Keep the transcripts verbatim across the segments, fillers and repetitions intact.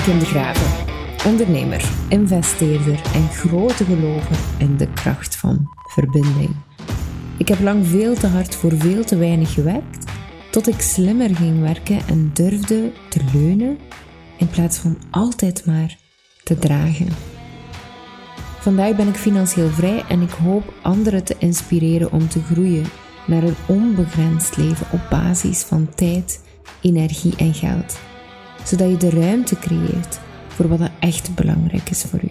ben Kim De Graeve, ondernemer, investeerder en grote gelover in de kracht van verbinding. Ik heb lang veel te hard voor veel te weinig gewerkt, tot ik slimmer ging werken en durfde te leunen in plaats van altijd maar te dragen. Vandaag ben ik financieel vrij en ik hoop anderen te inspireren om te groeien naar een onbegrensd leven op basis van tijd, energie en geld, zodat je de ruimte creëert voor wat er echt belangrijk is voor u.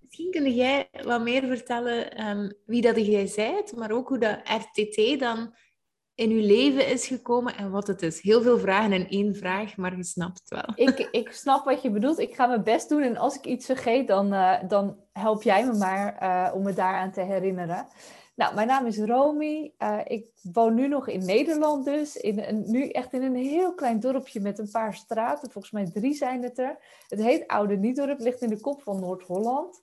Misschien kun jij wat meer vertellen um, wie dat jij bent, maar ook hoe dat R T T dan in uw leven is gekomen en wat het is. Heel veel vragen in één vraag, maar je snapt wel. Ik, ik snap wat je bedoelt. Ik ga mijn best doen en als ik iets vergeet, dan, uh, dan help jij me maar uh, om me daaraan te herinneren. Nou, mijn naam is Romy. Uh, ik woon nu nog in Nederland dus. In een, nu echt in een heel klein dorpje met een paar straten. Volgens mij drie zijn het er. Het heet Oude Niedorp, ligt in de kop van Noord-Holland.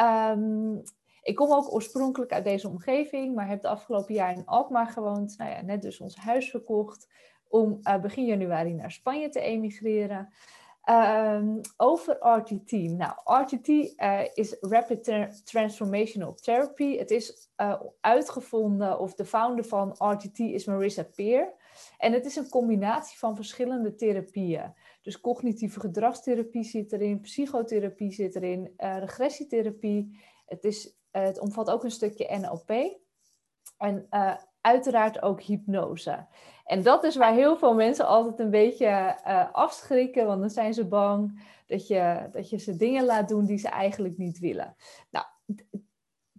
Um, ik kom ook oorspronkelijk uit deze omgeving, maar heb de afgelopen jaar in Alkmaar gewoond. Nou ja, net dus ons huis verkocht om uh, begin januari naar Spanje te emigreren. Um, over R T T. Nou, R T T uh, is Rapid Tra- Transformational Therapy. Het is uh, uitgevonden, of de founder van R T T is Marissa Peer. En het is een combinatie van verschillende therapieën. Dus cognitieve gedragstherapie zit erin, psychotherapie zit erin, uh, regressietherapie. Het, is, uh, het omvat ook een stukje N L P. En uh, uiteraard ook hypnose. En dat is waar heel veel mensen altijd een beetje uh, afschrikken. Want dan zijn ze bang dat je, dat je ze dingen laat doen die ze eigenlijk niet willen. Nou,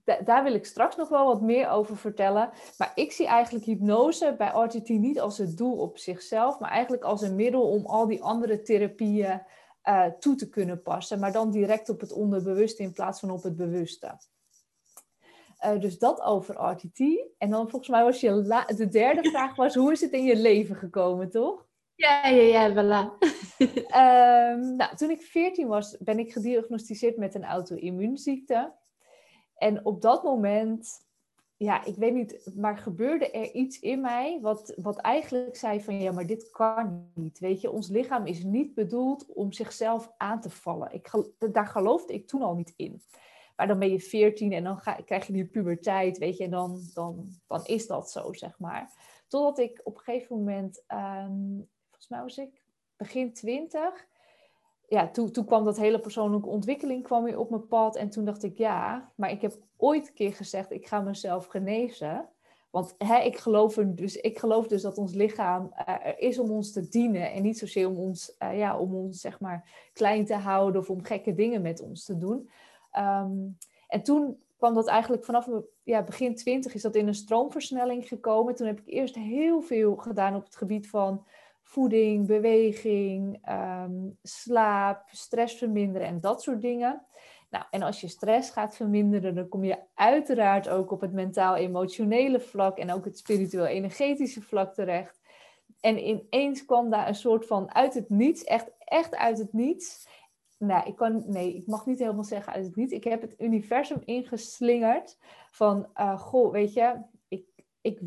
d- daar wil ik straks nog wel wat meer over vertellen. Maar ik zie eigenlijk hypnose bij R T T niet als het doel op zichzelf. Maar eigenlijk als een middel om al die andere therapieën uh, toe te kunnen passen. Maar dan direct op het onderbewuste in plaats van op het bewuste. Uh, dus dat over R T T. En dan volgens mij was je la- de derde vraag was, hoe is het in je leven gekomen, toch? Ja, ja, ja, voilà. uh, nou, toen ik veertien was, ben ik gediagnosticeerd met een auto-immuunziekte. En op dat moment, ja, ik weet niet, maar gebeurde er iets in mij wat, wat eigenlijk zei van, ja, maar dit kan niet. Weet je, ons lichaam is niet bedoeld om zichzelf aan te vallen. Ik, daar geloofde ik toen al niet in. Maar dan ben je veertien en dan ga, krijg je die puberteit, weet je. En dan, dan, dan is dat zo, zeg maar. Totdat ik op een gegeven moment, um, volgens mij was ik begin twintig. Ja, toen, toen kwam dat hele persoonlijke ontwikkeling kwam weer op mijn pad. En toen dacht ik, ja, maar ik heb ooit een keer gezegd, ik ga mezelf genezen. Want hè, ik, geloof er dus, ik geloof dus dat ons lichaam uh, er is om ons te dienen. En niet zozeer om ons, uh, ja, om ons zeg maar, klein te houden of om gekke dingen met ons te doen. Um, en toen kwam dat eigenlijk vanaf ja, begin twintig is dat in een stroomversnelling gekomen. Toen heb ik eerst heel veel gedaan op het gebied van voeding, beweging, um, slaap, stress verminderen en dat soort dingen. Nou, en als je stress gaat verminderen, dan kom je uiteraard ook op het mentaal-emotionele vlak en ook het spiritueel-energetische vlak terecht. En ineens kwam daar een soort van uit het niets, echt, echt uit het niets... Nou, ik kan, nee, ik mag niet helemaal zeggen uit het niet. Ik heb het universum ingeslingerd van, uh, goh, weet je, ik, ik,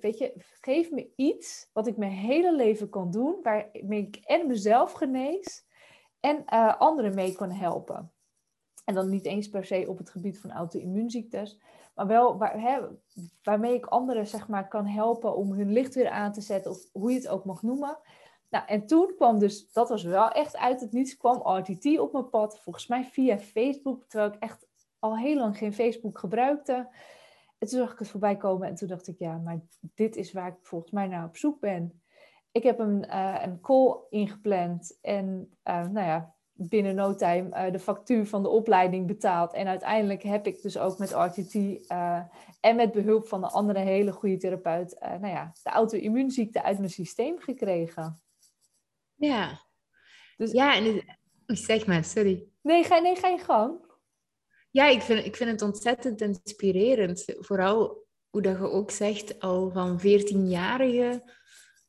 weet je, geef me iets wat ik mijn hele leven kan doen, waarmee ik en mezelf genees en uh, anderen mee kan helpen. En dan niet eens per se op het gebied van auto-immuunziektes, maar wel waar, hè, waarmee ik anderen zeg maar kan helpen om hun licht weer aan te zetten of hoe je het ook mag noemen. Nou, en toen kwam dus, dat was wel echt uit het niets, kwam R T T op mijn pad. Volgens mij via Facebook, terwijl ik echt al heel lang geen Facebook gebruikte. En toen zag ik het voorbij komen en toen dacht ik, ja, maar dit is waar ik volgens mij naar op zoek ben. Ik heb een, uh, een call ingepland en uh, nou ja, binnen no time uh, de factuur van de opleiding betaald. En uiteindelijk heb ik dus ook met R T T uh, en met behulp van een andere hele goede therapeut, uh, nou ja, de auto-immuunziekte uit mijn systeem gekregen. Ja, dus... ja en zeg maar, sorry. Nee, ga, nee, ga je gang. Ja, ik vind, ik vind het ontzettend inspirerend. Vooral hoe dat je ook zegt, al van veertienjarige,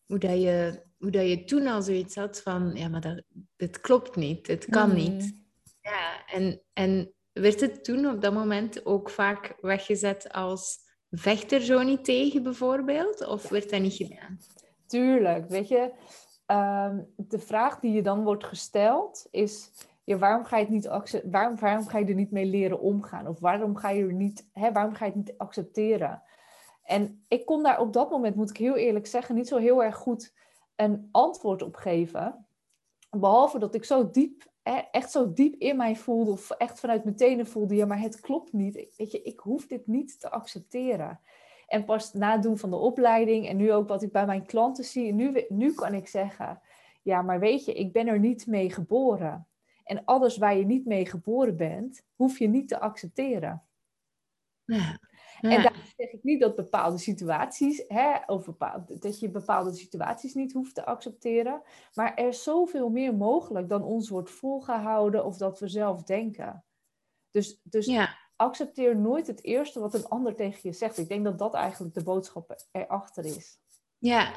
hoe dat je, hoe dat je toen al zoiets had van, ja, maar dat, dit klopt niet, dit kan mm. niet. Ja, en, en werd het toen op dat moment ook vaak weggezet als vecht er zo niet tegen bijvoorbeeld? Of werd dat niet gedaan? Tuurlijk, weet je... um, de vraag die je dan wordt gesteld is... Ja, waarom, ga je het niet accept- waarom, waarom ga je er niet mee leren omgaan? Of waarom ga je, er niet, hè, waarom ga je het niet accepteren? En ik kon daar op dat moment, moet ik heel eerlijk zeggen... niet zo heel erg goed een antwoord op geven. Behalve dat ik zo diep, hè, echt zo diep in mij voelde... of echt vanuit mijn tenen voelde... ja, maar het klopt niet. Weet je, ik hoef dit niet te accepteren. En pas na het doen van de opleiding... en nu ook wat ik bij mijn klanten zie... nu, nu kan ik zeggen... ja, maar weet je, ik ben er niet mee geboren... En alles waar je niet mee geboren bent, hoef je niet te accepteren. Ja, ja. En daarom zeg ik niet dat bepaalde situaties, hè, of bepaalde, dat je bepaalde situaties niet hoeft te accepteren. Maar er is zoveel meer mogelijk dan ons wordt volgehouden of dat we zelf denken. Dus, dus ja. Accepteer nooit het eerste wat een ander tegen je zegt. Ik denk dat dat eigenlijk de boodschap erachter is. Ja,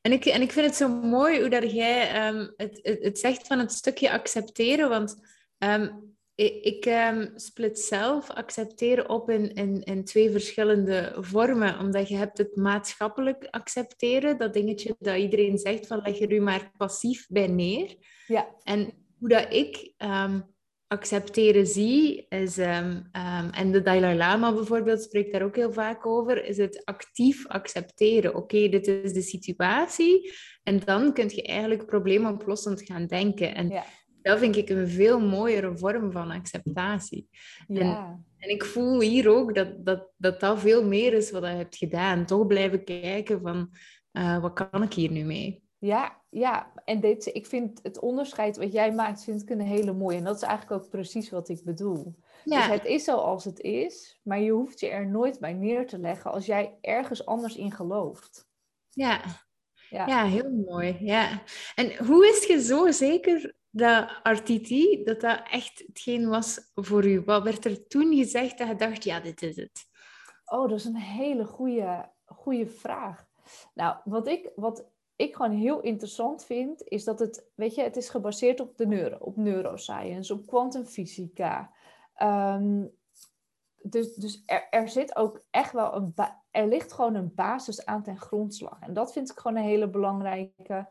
en ik, en ik vind het zo mooi hoe dat jij um, het, het, het zegt van het stukje accepteren. Want um, ik, ik um, split zelf accepteren op in, in, in twee verschillende vormen. Omdat je hebt het maatschappelijk accepteren. Dat dingetje dat iedereen zegt van leg er u maar passief bij neer. Ja. En hoe dat ik um, accepteren zie, is, um, um, en de Dalai Lama bijvoorbeeld spreekt daar ook heel vaak over, is het actief accepteren. Oké, okay, dit is de situatie. En dan kun je eigenlijk probleemoplossend gaan denken. En ja. Dat vind ik een veel mooiere vorm van acceptatie. Ja. En, en ik voel hier ook dat dat, dat dat veel meer is wat je hebt gedaan. Toch blijven kijken van, uh, wat kan ik hier nu mee? Ja, ja. En dit, ik vind het onderscheid wat jij maakt, vind ik een hele mooie. En dat is eigenlijk ook precies wat ik bedoel. Ja. Dus het is zoals het is, maar je hoeft je er nooit bij neer te leggen als jij ergens anders in gelooft. Ja, ja. Ja, heel mooi. Ja. En hoe is je zo zeker dat Artiti, dat dat echt hetgeen was voor u? Wat werd er toen gezegd dat je dacht, ja, dit is het? Oh, dat is een hele goede, goede vraag. Nou, wat ik... Wat ik gewoon heel interessant vind, is dat het, weet je, het is gebaseerd op de neuro, op neuroscience, op kwantumfysica. Um, dus dus er, er zit ook echt wel een, ba- er ligt gewoon een basis aan ten grondslag. En dat vind ik gewoon een hele belangrijke.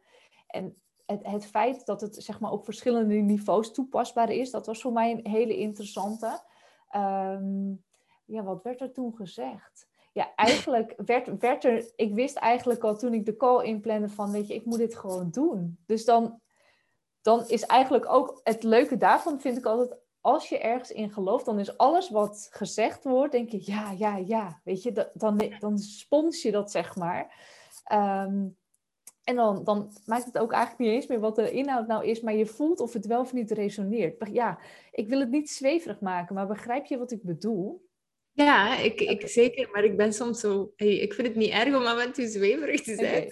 En het, het feit dat het, zeg maar, op verschillende niveaus toepasbaar is, dat was voor mij een hele interessante. Um, ja, wat werd er toen gezegd? Ja, eigenlijk werd, werd er... Ik wist eigenlijk al toen ik de call inplande van... weet je, ik moet dit gewoon doen. Dus dan, dan is eigenlijk ook... Het leuke daarvan vind ik altijd... Als je ergens in gelooft, dan is alles wat gezegd wordt... Denk je, ja, ja, ja. Weet je, dan, dan spons je dat, zeg maar. Um, en dan, dan maakt het ook eigenlijk niet eens meer... wat de inhoud nou is. Maar je voelt of het wel of niet resoneert. Ja, ik wil het niet zweverig maken. Maar begrijp je wat ik bedoel? Ja, ik, ik okay. Zeker, maar ik ben soms zo... Hey, ik vind het niet erg om aan toe zweverig te zijn.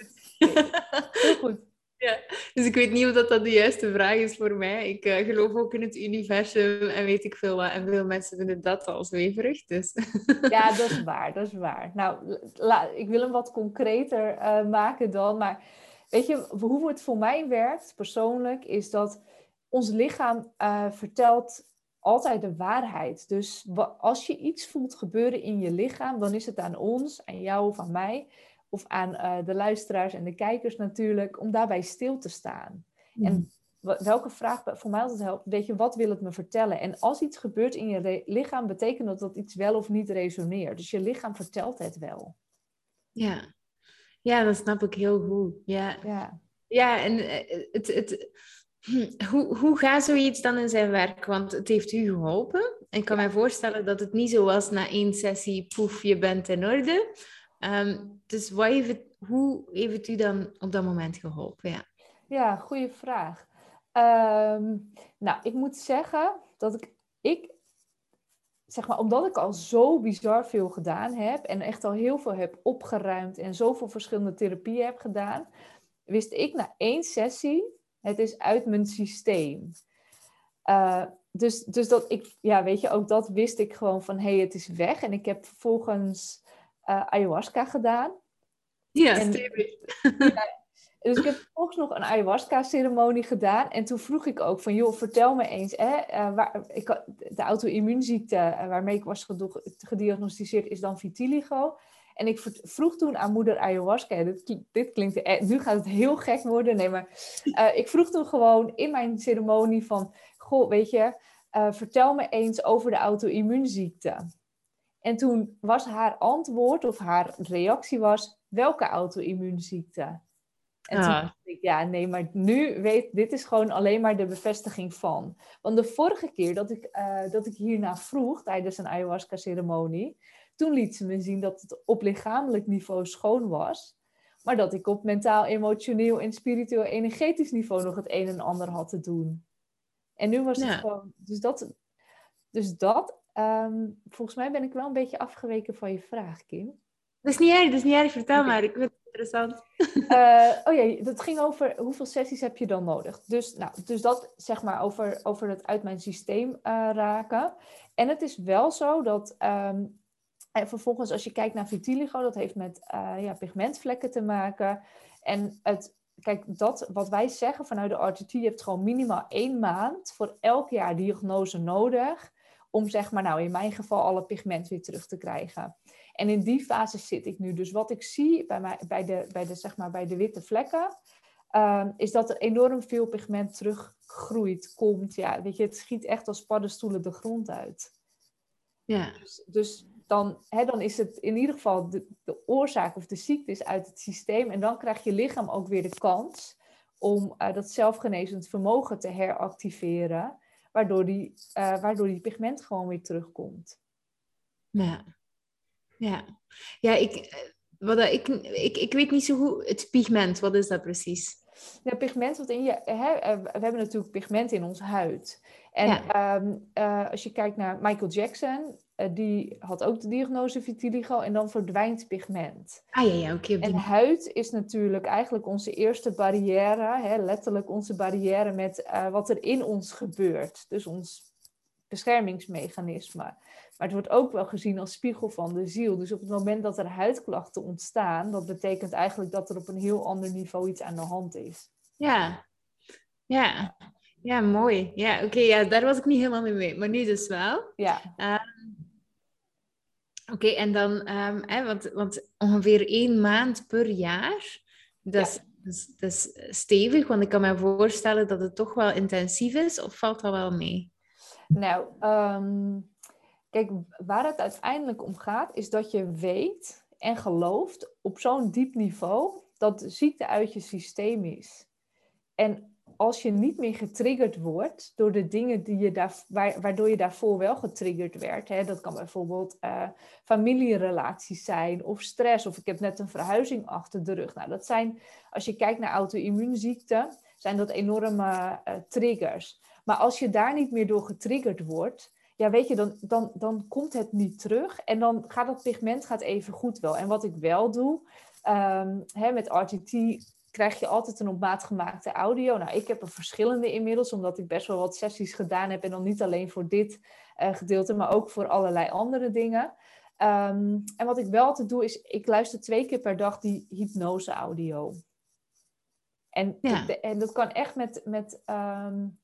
Okay. Okay. Heel goed. Ja, dus ik weet niet of dat, dat de juiste vraag is voor mij. Ik uh, geloof ook in het universum en weet ik veel wat. En veel mensen vinden dat al zweverig, dus... Ja, dat is waar, dat is waar. Nou, la, ik wil hem wat concreter uh, maken dan. Maar weet je, hoe het voor mij werkt, persoonlijk, is dat ons lichaam uh, vertelt... altijd de waarheid. Dus als je iets voelt gebeuren in je lichaam, dan is het aan ons, aan jou of aan mij, of aan uh, de luisteraars en de kijkers natuurlijk, om daarbij stil te staan. Mm. En welke vraag voor mij altijd helpt, weet je, wat wil het me vertellen? En als iets gebeurt in je re- lichaam, betekent dat dat iets wel of niet resoneert. Dus je lichaam vertelt het wel. Ja, ja, dat snap ik heel goed. Ja, ja. Ja, en het... het... Hoe, hoe gaat zoiets dan in zijn werk? Want het heeft u geholpen. Ik kan ja. mij voorstellen dat het niet zo was na één sessie, poef, je bent in orde. Um, dus wat heeft het, hoe heeft het u dan op dat moment geholpen? Ja, ja, goede vraag. Um, nou, ik moet zeggen dat ik, ik, zeg maar, omdat ik al zo bizar veel gedaan heb en echt al heel veel heb opgeruimd en zoveel verschillende therapieën heb gedaan, wist ik na één sessie... Het is uit mijn systeem. Uh, dus, dus dat ik, ja, weet je, ook dat wist ik gewoon van, hé, hey, het is weg. En ik heb vervolgens uh, ayahuasca gedaan. Ja, en, ja, dus ik heb vervolgens nog een ayahuasca-ceremonie gedaan. En toen vroeg ik ook van, joh, vertel me eens, hè, uh, waar, ik, de auto-immuunziekte waarmee ik was gediagnosticeerd is dan vitiligo. En ik vroeg toen aan moeder ayahuasca, en dit, klinkt, dit klinkt, nu gaat het heel gek worden, nee, maar uh, ik vroeg toen gewoon in mijn ceremonie van, goh, weet je, uh, vertel me eens over de auto-immuunziekte. En toen was haar antwoord, of haar reactie was, welke auto-immuunziekte? En ah. toen dacht ik, ja, nee, maar nu weet, dit is gewoon alleen maar de bevestiging van. Want de vorige keer dat ik, uh, dat ik hierna vroeg, tijdens een ayahuasca-ceremonie, toen liet ze me zien dat het op lichamelijk niveau schoon was, maar dat ik op mentaal, emotioneel en spiritueel energetisch niveau nog het een en ander had te doen. En nu was ja. het gewoon... Dus dat... Dus dat um, volgens mij ben ik wel een beetje afgeweken van je vraag, Kim. Dat is niet erg, dat is niet erg. Vertel okay. maar, ik vind het interessant. Uh, oh ja, dat ging over hoeveel sessies heb je dan nodig. Dus, nou, dus dat zeg maar over, over het uit mijn systeem uh, raken. En het is wel zo dat... Um, En vervolgens, als je kijkt naar vitiligo, dat heeft met uh, ja, pigmentvlekken te maken. En het, kijk, dat wat wij zeggen vanuit de R T T, je hebt gewoon minimaal één maand voor elk jaar diagnose nodig. Om zeg maar, nou in mijn geval, alle pigment weer terug te krijgen. En in die fase zit ik nu. Dus wat ik zie bij, mij, bij, de, bij, de, zeg maar, bij de witte vlekken, uh, is dat er enorm veel pigment teruggroeit, komt. Ja, weet je, het schiet echt als paddenstoelen de grond uit. Ja. Dus... dus Dan, hè, dan is het in ieder geval de, de oorzaak of de ziekte is uit het systeem. En dan krijgt je lichaam ook weer de kans om uh, dat zelfgenezend vermogen te heractiveren. Waardoor die, uh, waardoor die pigment gewoon weer terugkomt. Ja, ja. ja ik, wat, ik, ik, ik weet niet zo goed. Het pigment, wat is dat precies? Ja, pigment, wat in je, hè, we hebben natuurlijk pigment in onze huid. En ja. um, uh, als je kijkt naar Michael Jackson... Die had ook de diagnose vitiligo en dan verdwijnt pigment. Ah, ja, ja, oké, en huid is natuurlijk eigenlijk onze eerste barrière. Hè, letterlijk onze barrière met uh, wat er in ons gebeurt. Dus ons beschermingsmechanisme. Maar het wordt ook wel gezien als spiegel van de ziel. Dus op het moment dat er huidklachten ontstaan... dat betekent eigenlijk dat er op een heel ander niveau iets aan de hand is. Ja, ja. Ja, mooi. Ja, oké, okay, ja, daar was ik niet helemaal mee. Maar nu dus wel. Ja. Um, oké, okay, en dan... Um, eh, want, want ongeveer één maand per jaar... Dat, ja. is, dat, dat is stevig, want ik kan me voorstellen dat het toch wel intensief is. Of valt dat wel mee? Nou, um, kijk, waar het uiteindelijk om gaat... is dat je weet en gelooft op zo'n diep niveau... dat de ziekte uit je systeem is. En... Als je niet meer getriggerd wordt door de dingen die je daar, waardoor je daarvoor wel getriggerd werd. Hè, dat kan bijvoorbeeld uh, familierelaties zijn of stress. Of ik heb net een verhuizing achter de rug. Nou, dat zijn, als je kijkt naar auto-immuunziekten, zijn dat enorme uh, triggers. Maar als je daar niet meer door getriggerd wordt, ja, weet je, dan, dan, dan komt het niet terug. En dan gaat dat pigment gaat even goed wel. En wat ik wel doe, um, hè, met R T T... krijg je altijd een op maat gemaakte audio. Nou, ik heb er verschillende inmiddels, omdat ik best wel wat sessies gedaan heb. En dan niet alleen voor dit uh, gedeelte, maar ook voor allerlei andere dingen. Um, en wat ik wel altijd doe, is ik luister twee keer per dag die hypnose audio. En, ja. de, en dat kan echt met, met um,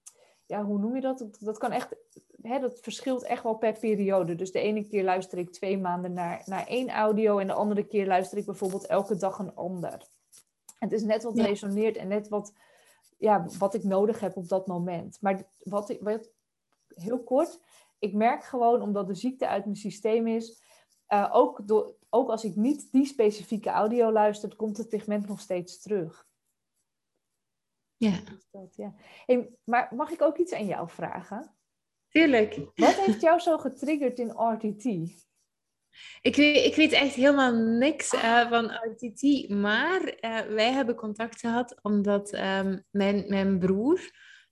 ja, hoe noem je dat? Dat kan echt, hè, dat verschilt echt wel per periode. Dus de ene keer luister ik twee maanden naar, naar één audio. En de andere keer luister ik bijvoorbeeld elke dag een ander. Het is net wat ja. resoneert en net wat, ja, wat ik nodig heb op dat moment. Maar wat, wat heel kort, ik merk gewoon, omdat de ziekte uit mijn systeem is, uh, ook, door, ook als ik niet die specifieke audio luister, komt het pigment nog steeds terug. Ja. Dat, ja. Hey, maar mag ik ook iets aan jou vragen? Tuurlijk. Wat heeft jou zo getriggerd in R T T? Ik weet, ik weet echt helemaal niks uh, van R T T, maar uh, wij hebben contact gehad omdat um, mijn, mijn broer,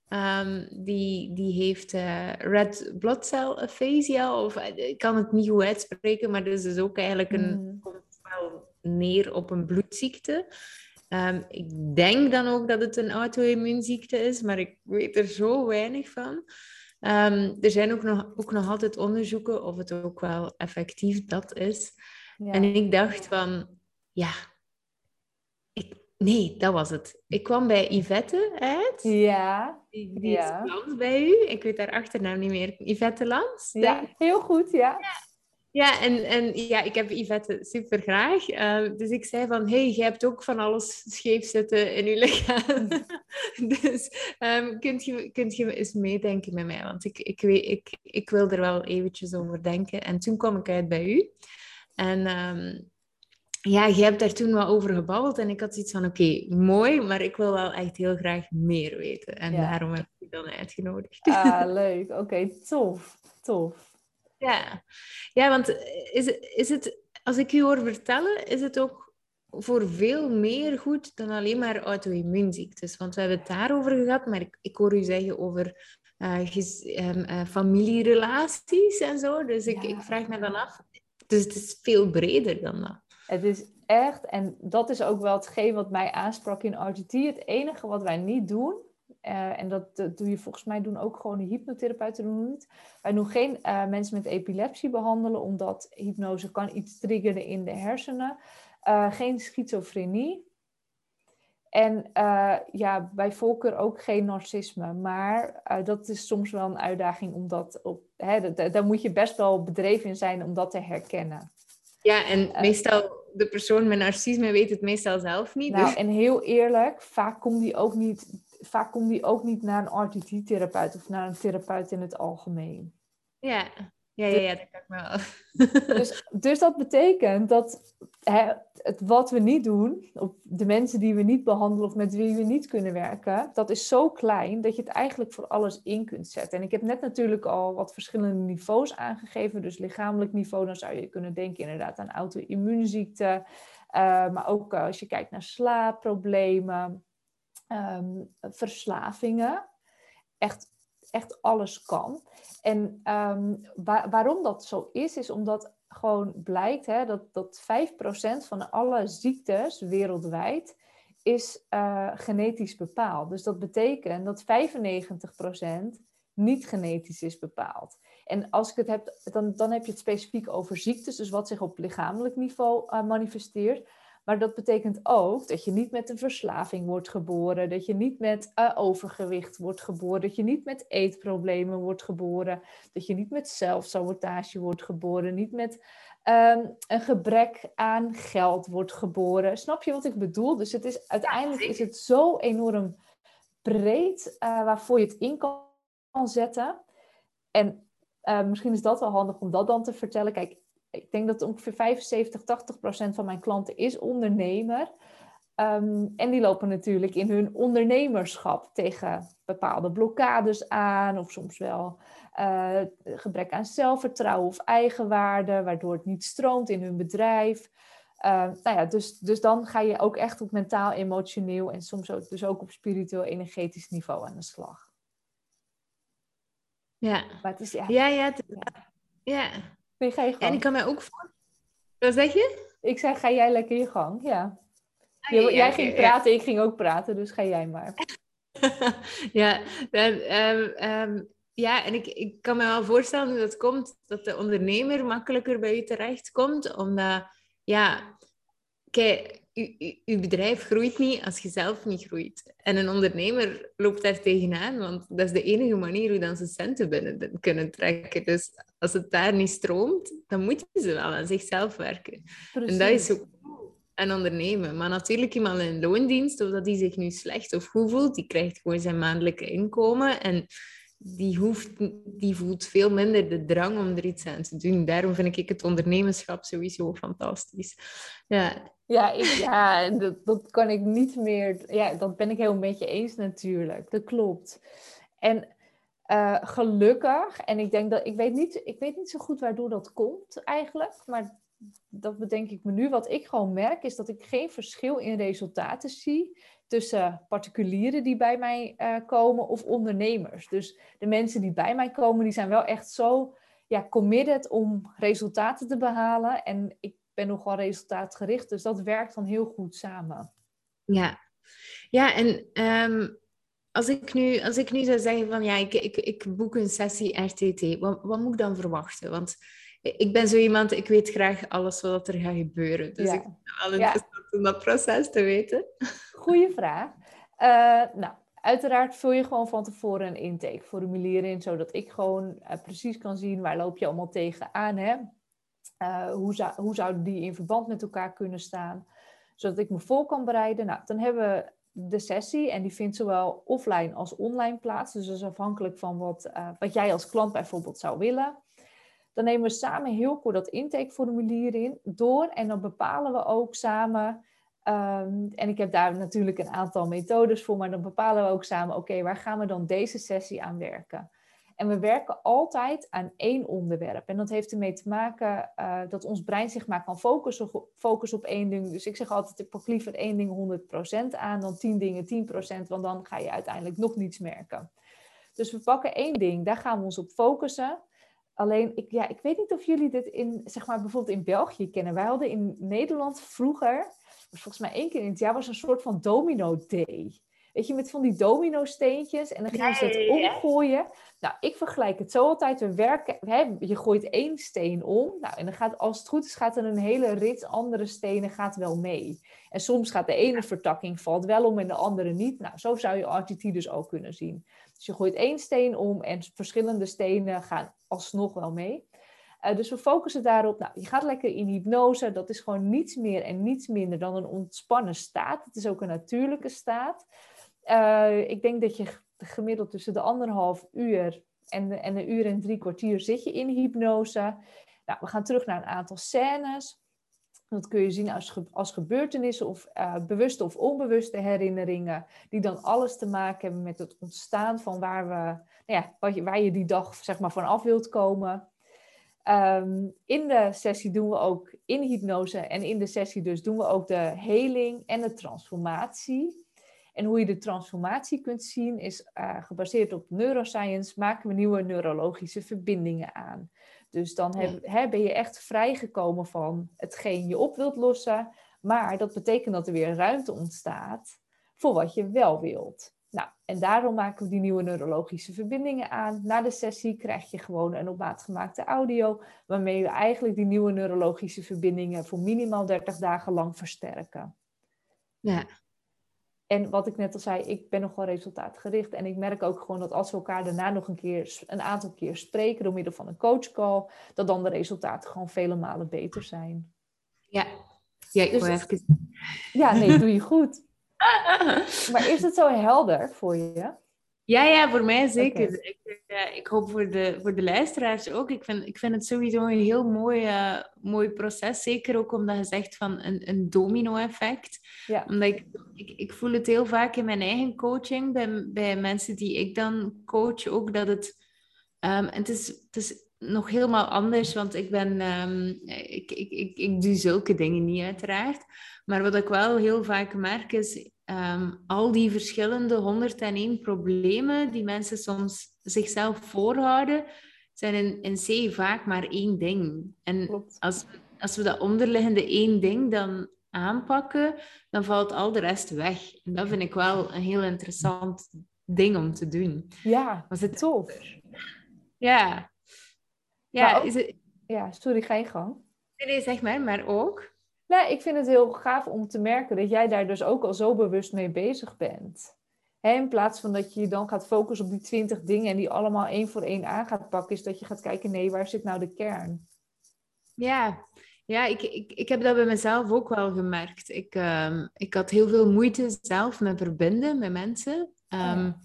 um, die, die heeft uh, red blood cell aplasia, of ik kan het niet goed uitspreken, maar dat is dus ook eigenlijk een, mm. komt wel neer op een bloedziekte. Um, ik denk dan ook dat het een auto-immuunziekte is, maar ik weet er zo weinig van. Um, er zijn ook nog, ook nog altijd onderzoeken of het ook wel effectief dat is. Ja. En ik dacht van, ja, ik, nee, dat was het. Ik kwam bij Yvette uit. Ja. Die, die ja. is klant bij u. Ik weet haar achternaam niet meer. Yvette Lans. Ja, heel goed, ja. ja. Ja, en, en ja, ik heb Yvette super graag. Uh, dus ik zei van, hey, jij hebt ook van alles scheef zitten in je lichaam. Dus um, kunt je, kunt je eens meedenken met mij? Want ik, ik, weet, ik, ik wil er wel eventjes over denken. En toen kwam ik uit bij u. En um, ja, jij hebt daar toen wel over gebabbeld. En ik had zoiets van, oké, okay, mooi, maar ik wil wel echt heel graag meer weten. En ja. daarom heb ik je dan uitgenodigd. Ah, leuk. Oké, okay, tof. Tof. Ja. ja, want is, is het, als ik u hoor vertellen, is het ook voor veel meer goed dan alleen maar auto-immuunziektes. Want we hebben het daarover gehad, maar ik, ik hoor u zeggen over uh, gez, um, uh, familierelaties en zo. Dus ik, ja. ik vraag me dan af, dus het is veel breder dan dat. Het is echt, en dat is ook wel hetgeen wat mij aansprak in R G T. Het enige wat wij niet doen... Uh, en dat, dat doe je volgens mij doen ook gewoon de hypnotherapeuten doen het. Wij doen geen uh, mensen met epilepsie behandelen, omdat hypnose kan iets triggeren in de hersenen. Uh, geen schizofrenie. En uh, ja, bij voorkeur ook geen narcisme. Maar uh, dat is soms wel een uitdaging, omdat op, hè, d- daar moet je best wel bedreven in zijn om dat te herkennen. Ja, en uh, meestal... De persoon met narcisme weet het meestal zelf niet. Nou, dus. En heel eerlijk, vaak komt die ook niet... Vaak komt die ook niet naar een R T T-therapeut of naar een therapeut in het algemeen. Ja, ja, ja, ja dat kan ik wel. Dus, dus dat betekent dat hè, het, wat we niet doen, of de mensen die we niet behandelen of met wie we niet kunnen werken, dat is zo klein dat je het eigenlijk voor alles in kunt zetten. En ik heb net natuurlijk al wat verschillende niveaus aangegeven. Dus lichamelijk niveau, dan zou je kunnen denken inderdaad aan auto-immuunziekten. Uh, maar ook uh, als je kijkt naar slaapproblemen. Um, verslavingen. Echt, echt alles kan. En um, waar, waarom dat zo is, is omdat gewoon blijkt hè, dat, dat vijf procent van alle ziektes wereldwijd is uh, genetisch bepaald. Dus dat betekent dat vijfennegentig procent niet genetisch is bepaald. En als ik het heb, dan, dan heb je het specifiek over ziektes, dus wat zich op lichamelijk niveau uh, manifesteert. Maar dat betekent ook dat je niet met een verslaving wordt geboren. Dat je niet met uh, overgewicht wordt geboren. Dat je niet met eetproblemen wordt geboren. Dat je niet met zelfsabotage wordt geboren. Niet met um, een gebrek aan geld wordt geboren. Snap je wat ik bedoel? Dus het is, uiteindelijk is het zo enorm breed uh, waarvoor je het in kan zetten. En uh, misschien is dat wel handig om dat dan te vertellen. Kijk. Ik denk dat ongeveer vijfenzeventig, tachtig procent van mijn klanten is ondernemer. Um, en die lopen natuurlijk in hun ondernemerschap tegen bepaalde blokkades aan. Of soms wel uh, gebrek aan zelfvertrouwen of eigenwaarde. Waardoor het niet stroomt in hun bedrijf. Uh, nou ja, dus, dus dan ga je ook echt op mentaal, emotioneel en soms ook, dus ook op spiritueel, energetisch niveau aan de slag. Ja. Maar het is echt... Ja, ja. Het... ja. ja. Nee, en ik kan mij ook voor... Wat zeg je? Ik zei, ga jij lekker je gang, ja. Jij, ah, ja, jij ging ja, praten, ja. Ik ging ook praten, dus ga jij maar. ja, en, um, um, ja, en ik, ik kan me wel voorstellen hoe dat komt, dat de ondernemer makkelijker bij u terechtkomt, omdat, ja, kijk, u, u, uw bedrijf groeit niet als je zelf niet groeit. En een ondernemer loopt daar tegenaan, want dat is de enige manier hoe dan ze centen binnen kunnen trekken, dus... Als het daar niet stroomt, dan moeten ze wel aan zichzelf werken. Precies. En dat is ook aan ondernemen. Maar natuurlijk iemand in loondienst, of dat die zich nu slecht of goed voelt, die krijgt gewoon zijn maandelijke inkomen. En die, hoeft, die voelt veel minder de drang om er iets aan te doen. Daarom vind ik het ondernemerschap sowieso fantastisch. Ja, ja, ik, ja dat, dat kan ik niet meer... Ja, dat ben ik heel een beetje eens natuurlijk. Dat klopt. En... Uh, gelukkig, en ik denk dat ik weet, niet, ik weet niet zo goed waardoor dat komt eigenlijk, maar dat bedenk ik me nu. Wat ik gewoon merk is dat ik geen verschil in resultaten zie tussen particulieren die bij mij uh, komen of ondernemers. Dus de mensen die bij mij komen, die zijn wel echt zo ja, committed om resultaten te behalen. En ik ben nogal resultaatgericht, dus dat werkt dan heel goed samen. Ja, ja en... Um... Als ik, nu, als ik nu zou zeggen van ja, ik, ik, ik boek een sessie R T T, wat, wat moet ik dan verwachten? Want ik ben zo iemand, ik weet graag alles wat er gaat gebeuren. Dus ja. ik ben wel interessant ja. om dat proces te weten. Goeie vraag. Uh, nou, uiteraard vul je gewoon van tevoren een intakeformulier in, zodat ik gewoon uh, precies kan zien waar loop je allemaal tegenaan. Hè? Uh, hoe, zou, hoe zouden die in verband met elkaar kunnen staan? Zodat ik me voor kan bereiden. Nou, dan hebben we de sessie en die vindt zowel offline als online plaats. Dus dat is afhankelijk van wat, uh, wat jij als klant bijvoorbeeld zou willen. Dan nemen we samen heel kort dat intakeformulier in door. En dan bepalen we ook samen... Um, en ik heb daar natuurlijk een aantal methodes voor, maar dan bepalen we ook samen, oké, okay, waar gaan we dan deze sessie aan werken? En we werken altijd aan één onderwerp. En dat heeft ermee te maken uh, dat ons brein zich maar kan focussen, focussen op één ding. Dus ik zeg altijd, ik pak liever één ding honderd procent aan dan tien dingen tien procent, want dan ga je uiteindelijk nog niets merken. Dus we pakken één ding, daar gaan we ons op focussen. Alleen, ik, ja, ik weet niet of jullie dit in, zeg maar, bijvoorbeeld in België kennen. Wij hadden in Nederland vroeger... volgens mij één keer in het jaar was een soort van domino-day. Weet je, met van die domino-steentjes. En dan gaan ze het omgooien. Nou, ik vergelijk het zo altijd. We werken, hè, je gooit één steen om. Nou, en dan gaat, als het goed is, gaat er een hele rits andere stenen gaat wel mee. En soms gaat de ene vertakking valt wel om en de andere niet. Nou, zo zou je R T T dus ook kunnen zien. Dus je gooit één steen om en verschillende stenen gaan alsnog wel mee. Uh, dus we focussen daarop. Nou, je gaat lekker in hypnose. Dat is gewoon niets meer en niets minder dan een ontspannen staat. Het is ook een natuurlijke staat. Uh, ik denk dat je gemiddeld tussen de anderhalf uur en de, en de uur en drie kwartier zit je in hypnose. Nou, we gaan terug naar een aantal scènes. Dat kun je zien als, ge- als gebeurtenissen of uh, bewuste of onbewuste herinneringen. Die dan alles te maken hebben met het ontstaan van waar, we, nou ja, wat je, waar je die dag zeg maar, van af wilt komen. Um, in de sessie doen we ook in hypnose en in de sessie dus doen we ook de heling en de transformatie. En hoe je de transformatie kunt zien is uh, gebaseerd op neuroscience, maken we nieuwe neurologische verbindingen aan. Dus dan heb, he, ben je echt vrijgekomen van hetgeen je op wilt lossen, maar dat betekent dat er weer ruimte ontstaat voor wat je wel wilt. Nou, en daarom maken we die nieuwe neurologische verbindingen aan. Na de sessie krijg je gewoon een op maat gemaakte audio, waarmee we eigenlijk die nieuwe neurologische verbindingen voor minimaal dertig dagen lang versterken. Ja. En wat ik net al zei, ik ben nogal resultaatgericht. En ik merk ook gewoon dat als we elkaar daarna nog een keer, een aantal keer spreken door middel van een coachcall, dat dan de resultaten gewoon vele malen beter zijn. Ja, ja ik dus, wil even... Ja, nee, doe je goed. Maar is het zo helder voor je? Ja, ja, voor mij zeker. Okay. Ik, uh, ik hoop voor de, voor de luisteraars ook. Ik vind, ik vind het sowieso een heel mooi, uh, mooi proces. Zeker ook omdat je zegt van een, een domino-effect. Ja. Omdat ik, ik, ik voel het heel vaak in mijn eigen coaching. Bij, bij mensen die ik dan coach ook. Dat het, um, het, is, het is nog helemaal anders. Want ik, ben, um, ik, ik, ik, ik doe zulke dingen niet uiteraard. Maar wat ik wel heel vaak merk is... Um, al die verschillende honderd en één problemen die mensen soms zichzelf voorhouden, zijn in, in C vaak maar één ding. En als, als we dat onderliggende één ding dan aanpakken, dan valt al de rest weg. En dat vind ik wel een heel interessant ding om te doen. Ja, was het tof. Ja. Ja, ook, is het... ja, sorry, ga je gang. Nee, zeg maar, maar ook... Nou, ik vind het heel gaaf om te merken dat jij daar dus ook al zo bewust mee bezig bent. He, in plaats van dat je je dan gaat focussen op die twintig dingen en die allemaal één voor één aan gaat pakken, is dat je gaat kijken, nee, waar zit nou de kern? Ja, ja ik, ik, ik heb dat bij mezelf ook wel gemerkt. Ik, um, ik had heel veel moeite zelf met verbinden met mensen. Um,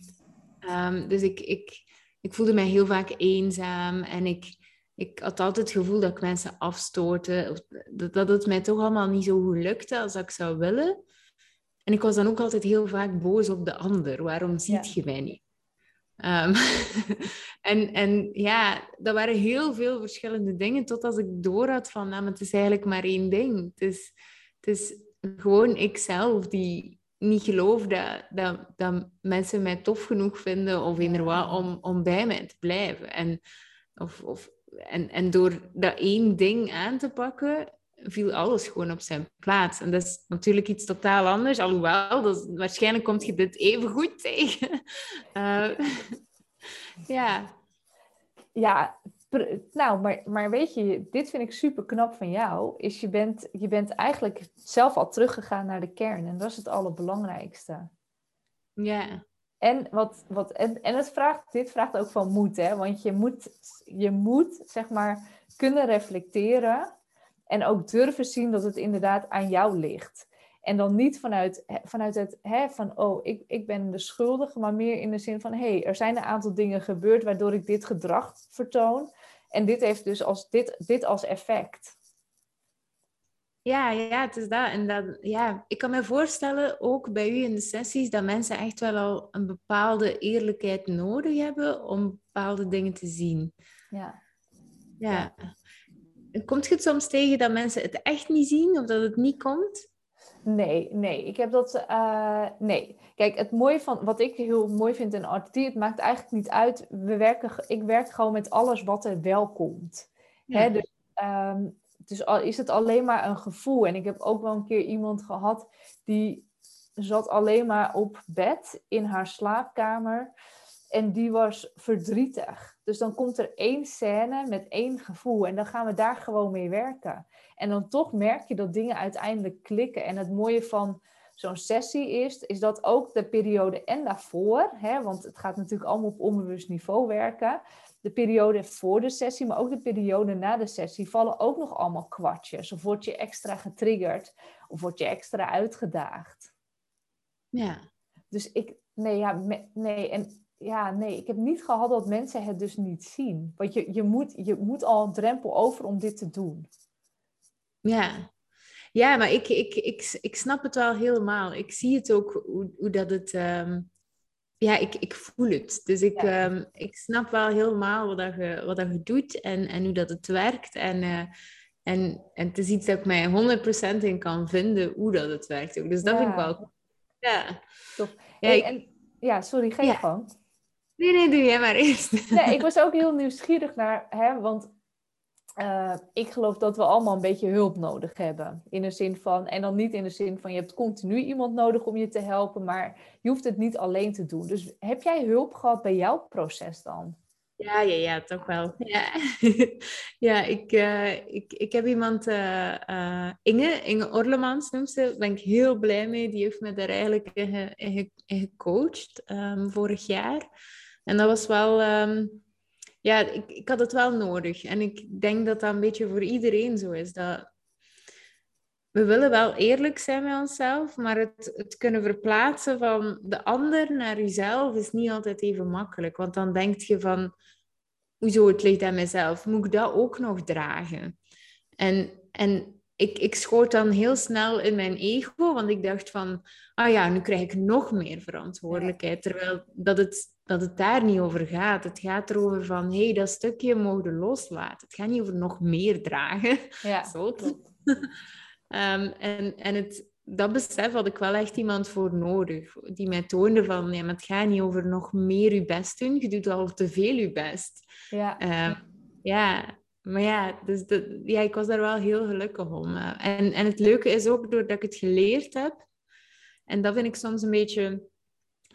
um, dus ik, ik, ik voelde mij heel vaak eenzaam en ik... Ik had altijd het gevoel dat ik mensen afstootte. Of dat het mij toch allemaal niet zo goed lukte als ik zou willen. En ik was dan ook altijd heel vaak boos op de ander. Waarom ziet ja. je mij niet? Um, en, en ja, dat waren heel veel verschillende dingen. Totdat ik door had van, nou, maar het is eigenlijk maar één ding. Het is, het is gewoon ikzelf die niet gelooft dat, dat, dat mensen mij tof genoeg vinden. Of inderdaad om, om bij mij te blijven. En... Of, of, En, en door dat één ding aan te pakken, viel alles gewoon op zijn plaats. En dat is natuurlijk iets totaal anders. Alhoewel, dat is, waarschijnlijk kom je dit even goed tegen. Uh, ja. Ja, nou, maar, maar weet je, dit vind ik super knap van jou. Is je, bent, je bent eigenlijk zelf al teruggegaan naar de kern. En dat is het allerbelangrijkste. Ja. En, wat, wat, en, en het vraagt, dit vraagt ook van moed, hè? Want je moet, je moet zeg maar, kunnen reflecteren En ook durven zien dat het inderdaad aan jou ligt. En dan niet vanuit, vanuit het, hè, van oh, ik, ik ben de schuldige, maar meer in de zin van, hé, hey, er zijn een aantal dingen gebeurd waardoor ik dit gedrag vertoon. En dit heeft dus als, dit, dit als effect. Ja, ja, het is dat. En dat, ja, ik kan me voorstellen, ook bij u in de sessies, dat mensen echt wel al een bepaalde eerlijkheid nodig hebben om bepaalde dingen te zien. Ja. Ja. Komt je het soms tegen dat mensen het echt niet zien of dat het niet komt? Nee, nee. Ik heb dat... Uh, nee. Kijk, het mooie van... Wat ik heel mooi vind in artie, het maakt eigenlijk niet uit. We werken, ik werk gewoon met alles wat er wel komt. Ja. Hè, dus... Um, Dus al is het alleen maar een gevoel. En ik heb ook wel een keer iemand gehad die zat alleen maar op bed in haar slaapkamer. En die was verdrietig. Dus dan komt er één scène met één gevoel. En dan gaan we daar gewoon mee werken. En dan toch merk je dat dingen uiteindelijk klikken. En het mooie van zo'n sessie is, is dat ook de periode en daarvoor, hè, want het gaat natuurlijk allemaal op onbewust niveau werken. De periode voor de sessie, maar ook de periode na de sessie vallen ook nog allemaal kwartjes. Of word je extra getriggerd, of word je extra uitgedaagd. Ja. Dus ik, nee, ja, me, nee, en, ja, nee, ik heb niet gehad dat mensen het dus niet zien. Want je, je, moet, je moet al een drempel over om dit te doen. Ja. Ja, maar ik, ik, ik, ik snap het wel helemaal. Ik zie het ook hoe, hoe dat het... Um, ja, ik, ik voel het. Dus ik, ja. um, ik snap wel helemaal wat dat je, wat dat je doet en, en hoe dat het werkt. En, uh, en, en het is iets dat ik mij honderd procent in kan vinden hoe dat het werkt ook. Dus dat ja. vind ik wel... Ja. Top. Ja, hey, en, ja, sorry, ga je gang. Ja. Nee, nee, doe jij maar eerst. Nee, ik was ook heel nieuwsgierig naar... Hè, want... Uh, ik geloof dat we allemaal een beetje hulp nodig hebben. In de zin van, en dan niet in de zin van je hebt continu iemand nodig om je te helpen, maar je hoeft het niet alleen te doen. Dus heb jij hulp gehad bij jouw proces dan? Ja, ja, ja, toch wel. Ja, ja ik, uh, ik, ik heb iemand, uh, uh, Inge, Inge Orlemans noemt ze, daar ben ik heel blij mee. Die heeft me daar eigenlijk in, ge, in, ge, in gecoacht um, vorig jaar. En dat was wel... Um, Ja, ik, ik had het wel nodig. En ik denk dat dat een beetje voor iedereen zo is. Dat we willen wel eerlijk zijn met onszelf, maar het, het kunnen verplaatsen van de ander naar jezelf is niet altijd even makkelijk. Want dan denk je van, hoezo, het ligt aan mezelf? Moet ik dat ook nog dragen? En, en ik, ik schoot dan heel snel in mijn ego, want ik dacht van, ah ja, nu krijg ik nog meer verantwoordelijkheid. Terwijl dat het... dat het daar niet over gaat. Het gaat erover van, hé, hey, dat stukje mogen loslaten. Het gaat niet over nog meer dragen. Ja, zo. um, en en het, dat besef had ik wel echt iemand voor nodig. Die mij toonde van, ja, maar het gaat niet over nog meer je best doen. Je doet al te veel je best. Ja. Um, ja. Maar ja, dus dat, ja, ik was daar wel heel gelukkig om. Uh, en, en het leuke is ook, doordat ik het geleerd heb. En dat vind ik soms een beetje...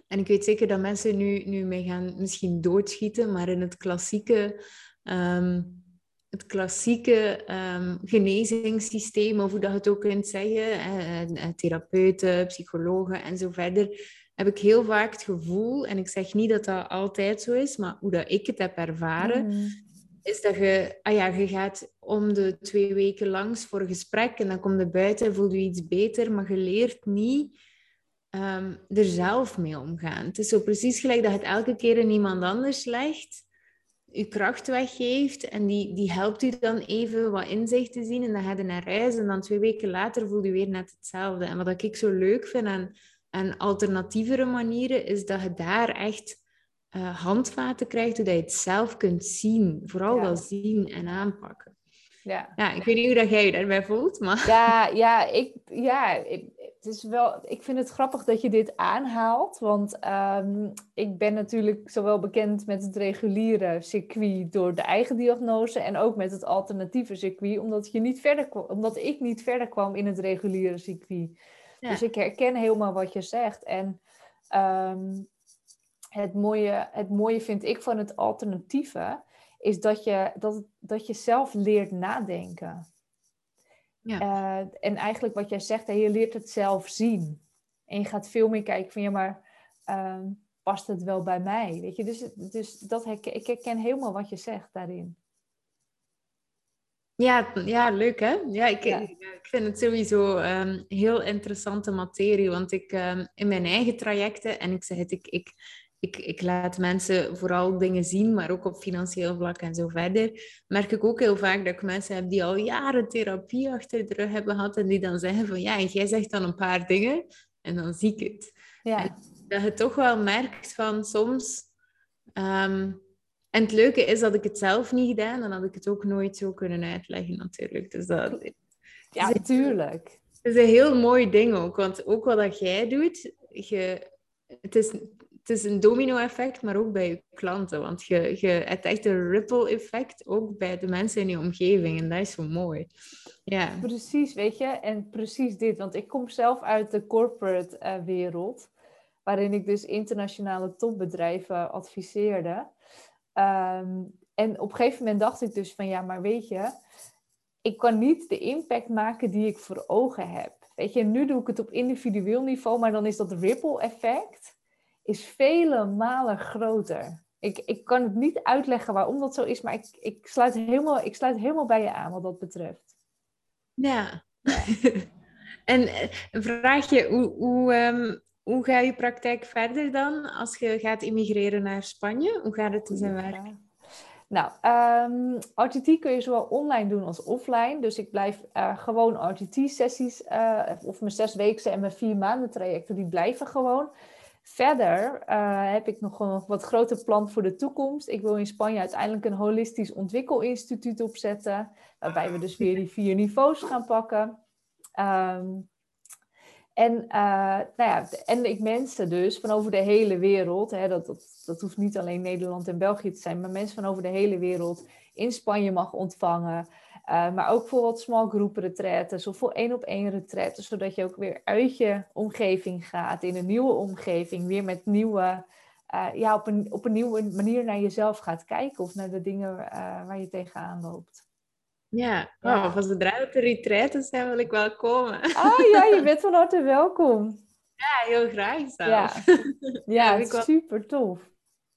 En ik weet zeker dat mensen nu, nu mij gaan misschien doodschieten, maar in het klassieke, um, het klassieke um, genezingssysteem, of hoe dat je het ook kunt zeggen, eh, therapeuten, psychologen en zo verder, heb ik heel vaak het gevoel, en ik zeg niet dat dat altijd zo is, maar hoe dat ik het heb ervaren, mm. is dat je, ah ja, je gaat om de twee weken langs voor een gesprek en dan kom je buiten en voel je iets beter, maar je leert niet... Um, er zelf mee omgaan. Het is zo precies gelijk dat het elke keer in iemand anders legt, je kracht weggeeft en die, die helpt u dan even wat inzicht te zien en dan ga je naar huis en dan twee weken later voel je weer net hetzelfde. En wat ik zo leuk vind aan, aan alternatievere manieren is dat je daar echt uh, handvaten krijgt, zodat je het zelf kunt zien. Vooral ja. dat zien en aanpakken. Ja. ja, ik weet niet hoe dat jij je daarbij voelt, maar... Ja, ja, ik, ja ik, het is wel, ik vind het grappig dat je dit aanhaalt, want um, ik ben natuurlijk zowel bekend met het reguliere circuit door de eigen diagnose en ook met het alternatieve circuit, omdat, je niet verder kwam, omdat ik niet verder kwam in het reguliere circuit. Ja. Dus ik herken helemaal wat je zegt en... Um, het, mooie, het mooie vind ik van het alternatieve... is dat je, dat, dat je zelf leert nadenken. Ja. Uh, en eigenlijk wat jij zegt, je leert het zelf zien. En je gaat veel meer kijken van, ja, maar uh, past het wel bij mij? Weet je? Dus, dus dat herken, ik herken helemaal wat je zegt daarin. Ja, ja, leuk hè? Ja, ik, ja. ik vind het sowieso um, heel interessante materie, want ik um, in mijn eigen trajecten, en ik zeg het, ik, ik, ik, ik laat mensen vooral dingen zien, maar ook op financieel vlak en zo verder, merk ik ook heel vaak dat ik mensen heb die al jaren therapie achter de rug hebben gehad en die dan zeggen van ja, en jij zegt dan een paar dingen en dan zie ik het. Ja. Dat je toch wel merkt van soms... Um, En het leuke is dat ik het zelf niet gedaan, dan had ik het ook nooit zo kunnen uitleggen natuurlijk. Dus dat, ja, natuurlijk. Het is een heel mooi ding ook, want ook wat jij doet, je, het, is, het is een domino-effect, maar ook bij je klanten. Want je, je hebt echt een ripple-effect, ook bij de mensen in je omgeving. En dat is zo mooi. Ja. Precies, weet je, en precies dit. Want ik kom zelf uit de corporate uh, wereld, waarin ik dus internationale topbedrijven adviseerde. Um, en op een gegeven moment dacht ik dus van ja, maar weet je, ik kan niet de impact maken die ik voor ogen heb. Weet je, nu doe ik het op individueel niveau, maar dan is dat ripple effect is vele malen groter. Ik, ik kan het niet uitleggen waarom dat zo is, maar ik, ik, sluit helemaal, ik sluit helemaal bij je aan wat dat betreft. Ja. En vraag je, hoe, hoe, um, hoe ga je praktijk verder dan als je gaat immigreren naar Spanje? Hoe gaat het in zijn werk? Ja. Nou, um, R T T kun je zowel online doen als offline. Dus ik blijf uh, gewoon R T T-sessies, uh, of mijn zesweekse en mijn vier maanden trajecten, die blijven gewoon. Verder uh, heb ik nog een wat groter plan voor de toekomst. Ik wil in Spanje uiteindelijk een holistisch ontwikkelinstituut opzetten, waarbij we dus weer die vier niveaus gaan pakken. Um, En, uh, nou ja, en ik mensen dus van over de hele wereld, hè, dat, dat, dat hoeft niet alleen Nederland en België te zijn, maar mensen van over de hele wereld in Spanje mag ontvangen. Uh, maar ook voor wat small group retretes of voor één op één retretes, zodat je ook weer uit je omgeving gaat, in een nieuwe omgeving, weer met nieuwe, uh, ja, op een, op een nieuwe manier naar jezelf gaat kijken of naar de dingen uh, waar je tegenaan loopt. Ja, oh, van zodra het de retreats zijn, wil ik wel komen. Ah ja, je bent van harte welkom. Ja, heel graag zelf. Ja, ja, ja, super tof.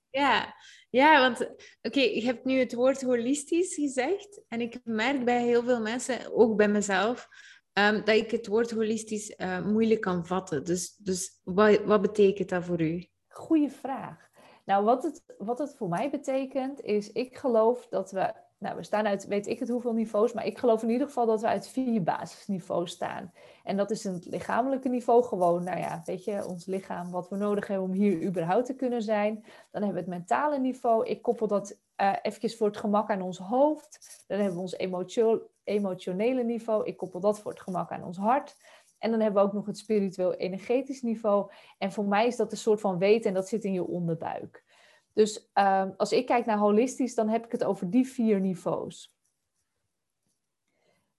Ja, ja, want oké, okay, je hebt nu het woord holistisch gezegd. En ik merk bij heel veel mensen, ook bij mezelf, um, dat ik het woord holistisch uh, moeilijk kan vatten. Dus, dus wat, wat betekent dat voor u? Goeie vraag. Nou, wat het, wat het voor mij betekent, is ik geloof dat we... Nou, we staan uit, weet ik het hoeveel niveaus, maar ik geloof in ieder geval dat we uit vier basisniveaus staan. En dat is het lichamelijke niveau, gewoon, nou ja, weet je, ons lichaam, wat we nodig hebben om hier überhaupt te kunnen zijn. Dan hebben we het mentale niveau. Ik koppel dat uh, eventjes voor het gemak aan ons hoofd. Dan hebben we ons emotio- emotionele niveau. Ik koppel dat voor het gemak aan ons hart. En dan hebben we ook nog het spiritueel-energetisch niveau. En voor mij is dat een soort van weten en dat zit in je onderbuik. Dus uh, als ik kijk naar holistisch, dan heb ik het over die vier niveaus.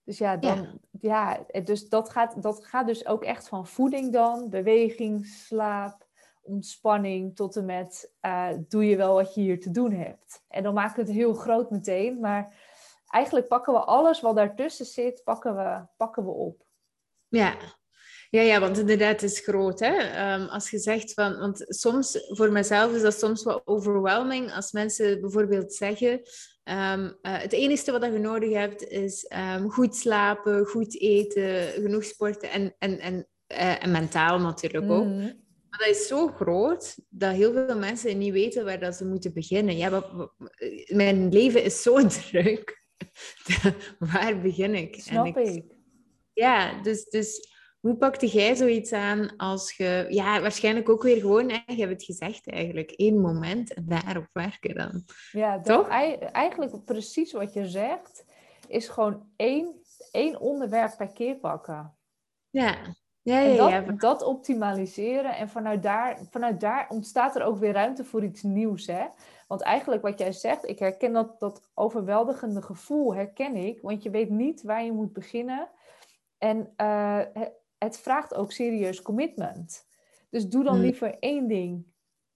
Dus ja, dan, ja. ja dus dat, gaat, dat gaat dus ook echt van voeding dan, beweging, slaap, ontspanning, tot en met uh, doe je wel wat je hier te doen hebt. En dan maak ik het heel groot meteen, maar eigenlijk pakken we alles wat daartussen zit, pakken we, pakken we op. Ja. Ja, ja, want inderdaad, het is groot. Hè? Um, als je zegt van... Want soms, voor mezelf is dat soms wat overwhelming. Als mensen bijvoorbeeld zeggen... Um, uh, het enige wat je nodig hebt is um, goed slapen, goed eten, genoeg sporten. En, en, en, uh, en mentaal natuurlijk ook. Mm. Maar dat is zo groot dat heel veel mensen niet weten waar dat ze moeten beginnen. Ja, wat, wat, mijn leven is zo druk. Waar begin ik? Snap en ik. ik. Ja, dus... dus hoe pakte jij zoiets aan als je... Ja, waarschijnlijk ook weer gewoon... Hè, je hebt het gezegd eigenlijk. Eén moment en daarop werken dan. Ja, dat, toch? Eigenlijk precies wat je zegt... is gewoon één, één onderwerp per keer pakken. Ja. ja, ja, en dat, ja, ja. dat optimaliseren. En vanuit daar, vanuit daar ontstaat er ook weer ruimte voor iets nieuws. Hè? Want eigenlijk wat jij zegt... Ik herken dat, dat overweldigende gevoel, herken ik. Want je weet niet waar je moet beginnen. En... Uh, het vraagt ook serieus commitment. Dus doe dan liever één ding.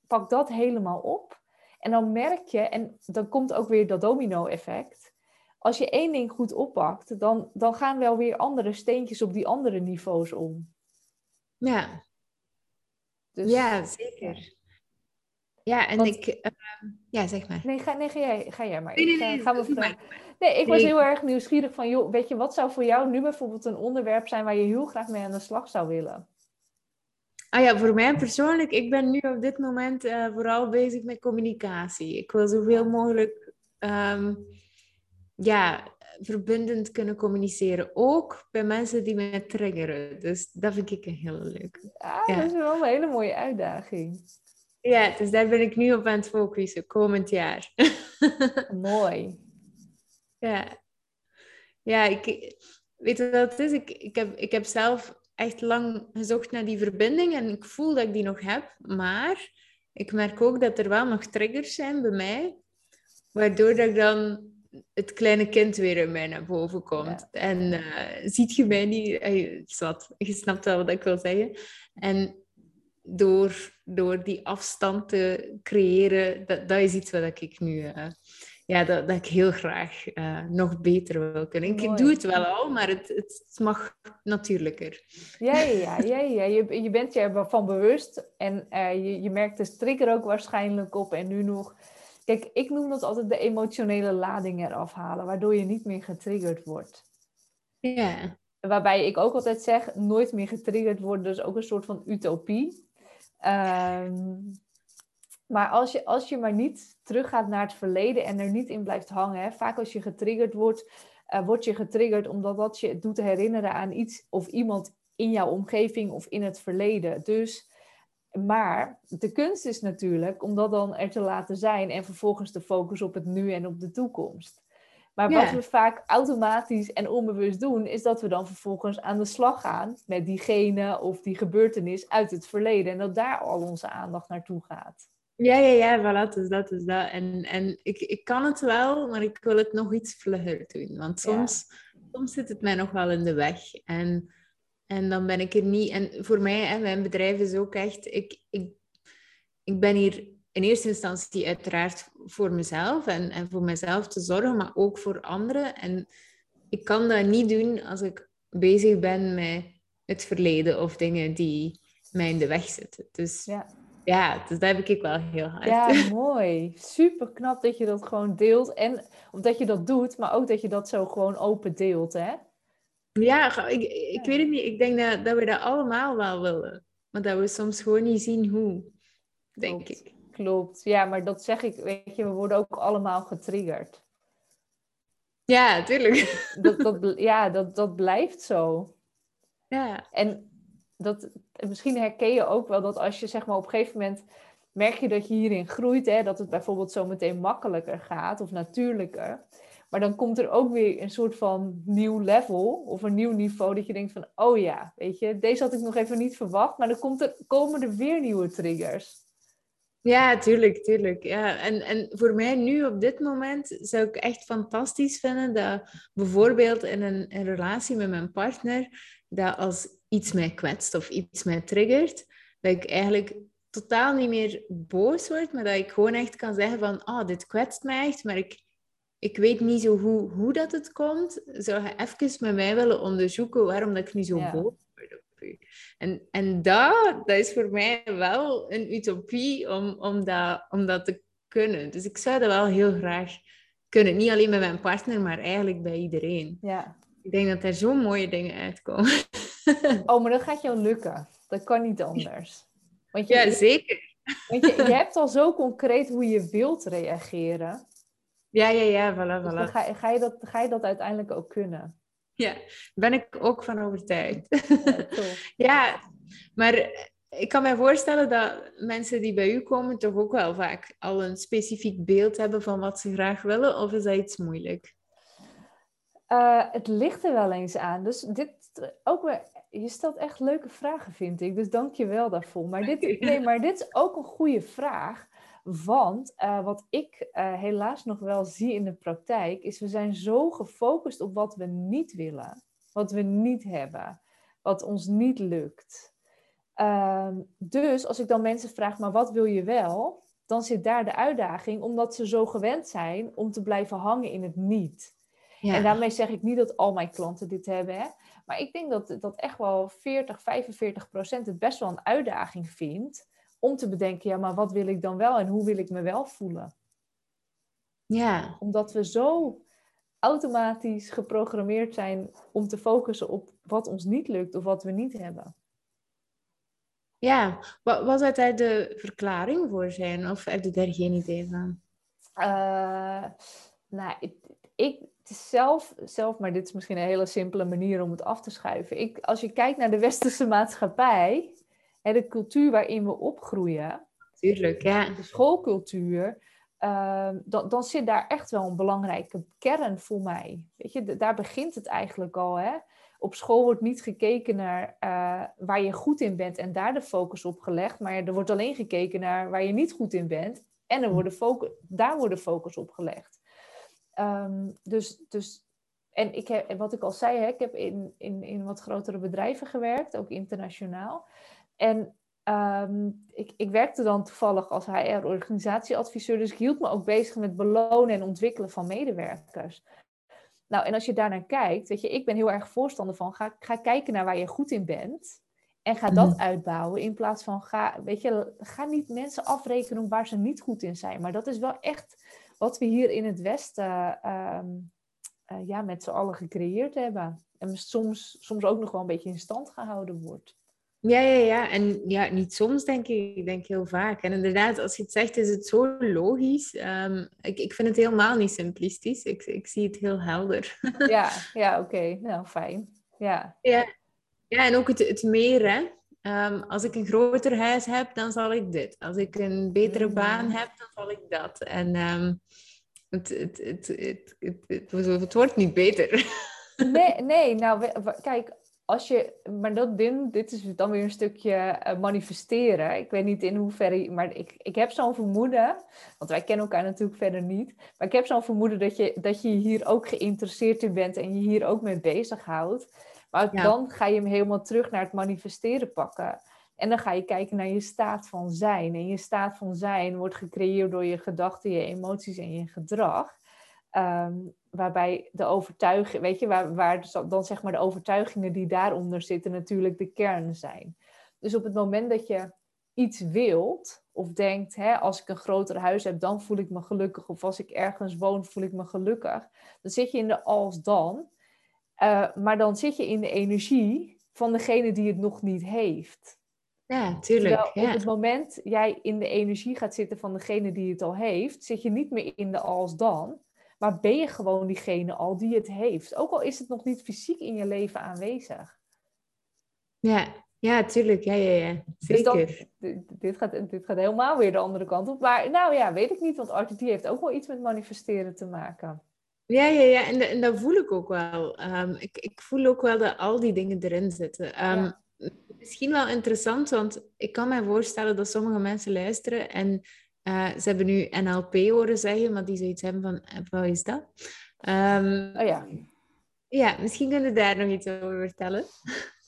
Pak dat helemaal op. En dan merk je, en dan komt ook weer dat domino-effect. Als je één ding goed oppakt, dan, dan gaan wel weer andere steentjes op die andere niveaus om. Ja, dus, ja, zeker. Ja, en want, ik... Uh, ja, zeg maar. Nee, ga, nee, ga, jij, ga jij maar. Nee, nee, nee. Ik, uh, ga nee, maar. nee ik nee. was heel erg nieuwsgierig van... joh, weet je, wat zou voor jou nu bijvoorbeeld een onderwerp zijn... waar je heel graag mee aan de slag zou willen? Ah ja, voor mij persoonlijk... ik ben nu op dit moment uh, vooral bezig met communicatie. Ik wil zoveel mogelijk... Um, ja, verbindend kunnen communiceren. Ook bij mensen die mij triggeren. Dus dat vind ik een heel leuk. Ah, ja. Dat is wel een hele mooie uitdaging. Ja, dus daar ben ik nu op aan het focussen, komend jaar. Mooi. Ja. Ja, ik, weet je wat het is? Ik, ik, heb, ik heb zelf echt lang gezocht naar die verbinding en ik voel dat ik die nog heb. Maar ik merk ook dat er wel nog triggers zijn bij mij, waardoor dat ik dan het kleine kind weer in mij naar boven komt. Ja. En uh, ziet je mij niet... Uh, zat, je snapt wel wat ik wil zeggen. En... Door, door die afstand te creëren, dat, dat is iets wat ik nu, uh, ja, dat, dat ik heel graag uh, nog beter wil kunnen. Ik Mooi. doe het wel al, maar het, het mag natuurlijker. Ja, ja, ja, ja. Je, je bent je ervan bewust en uh, je, je merkt de trigger ook waarschijnlijk op en nu nog. Kijk, ik noem dat altijd de emotionele lading eraf halen, waardoor je niet meer getriggerd wordt. Ja. Waarbij ik ook altijd zeg, nooit meer getriggerd worden, dus ook een soort van utopie. Um, maar als je, als je maar niet teruggaat naar het verleden en er niet in blijft hangen. Hè, vaak als je getriggerd wordt, uh, word je getriggerd omdat dat je doet herinneren aan iets of iemand in jouw omgeving of in het verleden. Dus, maar de kunst is natuurlijk om dat dan er te laten zijn en vervolgens te focussen op het nu en op de toekomst. Maar wat yeah. we vaak automatisch en onbewust doen, is dat we dan vervolgens aan de slag gaan met diegene of die gebeurtenis uit het verleden. En dat daar al onze aandacht naartoe gaat. Ja, ja, ja, voilà, dus dat is dat. En, en ik, ik kan het wel, maar ik wil het nog iets vlugger doen. Want soms, ja. soms zit het mij nog wel in de weg. En, en dan ben ik er niet... En voor mij, hè, mijn bedrijf is ook echt... Ik, ik, ik ben hier... In eerste instantie uiteraard voor mezelf en, en voor mezelf te zorgen, maar ook voor anderen. En ik kan dat niet doen als ik bezig ben met het verleden of dingen die mij in de weg zitten. Dus ja, ja dus daar heb ik wel heel hard. Ja, mooi. Super knap dat je dat gewoon deelt. En, of dat je dat doet, maar ook dat je dat zo gewoon open deelt, hè? Ja, ik, ik ja. weet het niet. Ik denk dat, dat we dat allemaal wel willen. Maar dat we soms gewoon niet zien hoe, denk Klopt. ik. Klopt, ja, maar dat zeg ik, weet je, we worden ook allemaal getriggerd. Ja, tuurlijk. Dat, dat, ja, dat, dat blijft zo. Ja. En dat, misschien herken je ook wel dat als je, zeg maar, op een gegeven moment merk je dat je hierin groeit, hè, dat het bijvoorbeeld zo meteen makkelijker gaat of natuurlijker. Maar dan komt er ook weer een soort van nieuw level of een nieuw niveau dat je denkt van, oh ja, weet je, deze had ik nog even niet verwacht, maar dan komt er, komen er weer nieuwe triggers. Ja, tuurlijk, tuurlijk. Ja. En, en voor mij nu op dit moment zou ik echt fantastisch vinden dat bijvoorbeeld in een, een relatie met mijn partner, dat als iets mij kwetst of iets mij triggert, dat ik eigenlijk totaal niet meer boos word, maar dat ik gewoon echt kan zeggen van, ah, oh, dit kwetst mij echt, maar ik, ik weet niet zo hoe, hoe dat het komt. Zou je even met mij willen onderzoeken waarom dat ik nu zo ja. boos word? En, en dat, dat is voor mij wel een utopie om, om, dat, om dat te kunnen. Dus ik zou dat wel heel graag kunnen. Niet alleen met mijn partner, maar eigenlijk bij iedereen. Ja. Ik denk dat er zo mooie dingen uitkomen. Oh, maar dat gaat jou lukken. Dat kan niet anders. Want je, ja, zeker. Want je, je hebt al zo concreet hoe je wilt reageren. Ja, ja, ja. Voilà, voilà. Dus ga, ga, je dat, ga je dat uiteindelijk ook kunnen? Ja, daar ben ik ook van overtuigd. Ja, ja, maar ik kan mij voorstellen dat mensen die bij u komen toch ook wel vaak al een specifiek beeld hebben van wat ze graag willen, of is dat iets moeilijk? Uh, het ligt er wel eens aan. Dus dit ook weer, je stelt echt leuke vragen, vind ik. Dus dank je wel daarvoor. Maar dit, nee, maar dit is ook een goede vraag. Want uh, wat ik uh, helaas nog wel zie in de praktijk is, we zijn zo gefocust op wat we niet willen, wat we niet hebben, wat ons niet lukt. Uh, dus als ik dan mensen vraag, maar wat wil je wel? Dan zit daar de uitdaging, omdat ze zo gewend zijn om te blijven hangen in het niet. Ja. En daarmee zeg ik niet dat al mijn klanten dit hebben, hè? Maar ik denk dat, dat echt wel veertig, vijfenveertig procent het best wel een uitdaging vindt om te bedenken, ja, maar wat wil ik dan wel en hoe wil ik me wel voelen? Ja. Omdat we zo automatisch geprogrammeerd zijn om te focussen op wat ons niet lukt of wat we niet hebben. Ja, wat zou daar de verklaring voor zijn? Of heb je daar geen idee van? Uh, nou, ik, ik zelf, zelf, maar dit is misschien een hele simpele manier om het af te schuiven. Ik, als je kijkt naar de westerse maatschappij, hè, de cultuur waarin we opgroeien, tuurlijk, ja. De schoolcultuur, uh, dan, dan zit daar echt wel een belangrijke kern voor mij. Weet je, d- daar begint het eigenlijk al, hè? Op school wordt niet gekeken naar uh, waar je goed in bent en daar de focus op gelegd. Maar er wordt alleen gekeken naar waar je niet goed in bent. En er worden focus, daar wordt de focus op gelegd. Um, dus, dus, en ik heb, wat ik al zei, hè, ik heb in, in, in wat grotere bedrijven gewerkt, ook internationaal. En um, ik, ik werkte dan toevallig als H R-organisatieadviseur. Dus ik hield me ook bezig met belonen en ontwikkelen van medewerkers. Nou, en als je daarnaar kijkt, weet je, ik ben heel erg voorstander van, ga, ga kijken naar waar je goed in bent. En ga dat uitbouwen in plaats van, ga, weet je, ga niet mensen afrekenen waar ze niet goed in zijn. Maar dat is wel echt wat we hier in het Westen uh, uh, ja, met z'n allen gecreëerd hebben. En soms, soms ook nog wel een beetje in stand gehouden wordt. Ja, ja, ja. En ja, niet soms denk ik, ik denk heel vaak. En inderdaad, als je het zegt, is het zo logisch. Um, ik, ik vind het helemaal niet simplistisch. Ik, ik zie het heel helder. Ja, ja, oké. Okay. Nou, fijn. Ja. Ja. Ja, en ook het, het meer, hè. Um, als ik een groter huis heb, dan zal ik dit. Als ik een betere baan heb, dan zal ik dat. En um, het, het, het, het, het, het, het wordt niet beter. Nee, nee, nou, we, we, kijk... Als je, maar dat, dit is dan weer een stukje manifesteren. Ik weet niet in hoeverre, maar ik, ik heb zo'n vermoeden, want wij kennen elkaar natuurlijk verder niet, maar ik heb zo'n vermoeden dat je, dat je hier ook geïnteresseerd in bent en je hier ook mee bezighoudt. Maar ja. Dan ga je hem helemaal terug naar het manifesteren pakken. En dan ga je kijken naar je staat van zijn. En je staat van zijn wordt gecreëerd door je gedachten, je emoties en je gedrag. Um, waarbij de overtuiging, weet je, waar, waar dan zeg maar de overtuigingen die daaronder zitten natuurlijk de kern zijn. Dus op het moment dat je iets wilt of denkt, hè, als ik een groter huis heb, dan voel ik me gelukkig. Of als ik ergens woon, voel ik me gelukkig. Dan zit je in de als dan. Uh, maar dan zit je in de energie van degene die het nog niet heeft. Ja, tuurlijk. Terwijl op ja. het moment jij in de energie gaat zitten van degene die het al heeft, zit je niet meer in de als dan. Maar ben je gewoon diegene al die het heeft? Ook al is het nog niet fysiek in je leven aanwezig. Ja, ja, tuurlijk. Ja, ja, ja. Zeker. Dus dat, dit, dit, gaat, dit gaat helemaal weer de andere kant op. Maar nou ja, weet ik niet. Want R T T heeft ook wel iets met manifesteren te maken. Ja, ja, ja. En, en dat voel ik ook wel. Um, ik, ik voel ook wel dat al die dingen erin zitten. Um, ja. Misschien wel interessant, want ik kan mij voorstellen dat sommige mensen luisteren en... Uh, ze hebben nu N L P horen zeggen, maar die zoiets hebben van, wat is dat? Um, oh ja. Ja, misschien kunnen we daar nog iets over vertellen.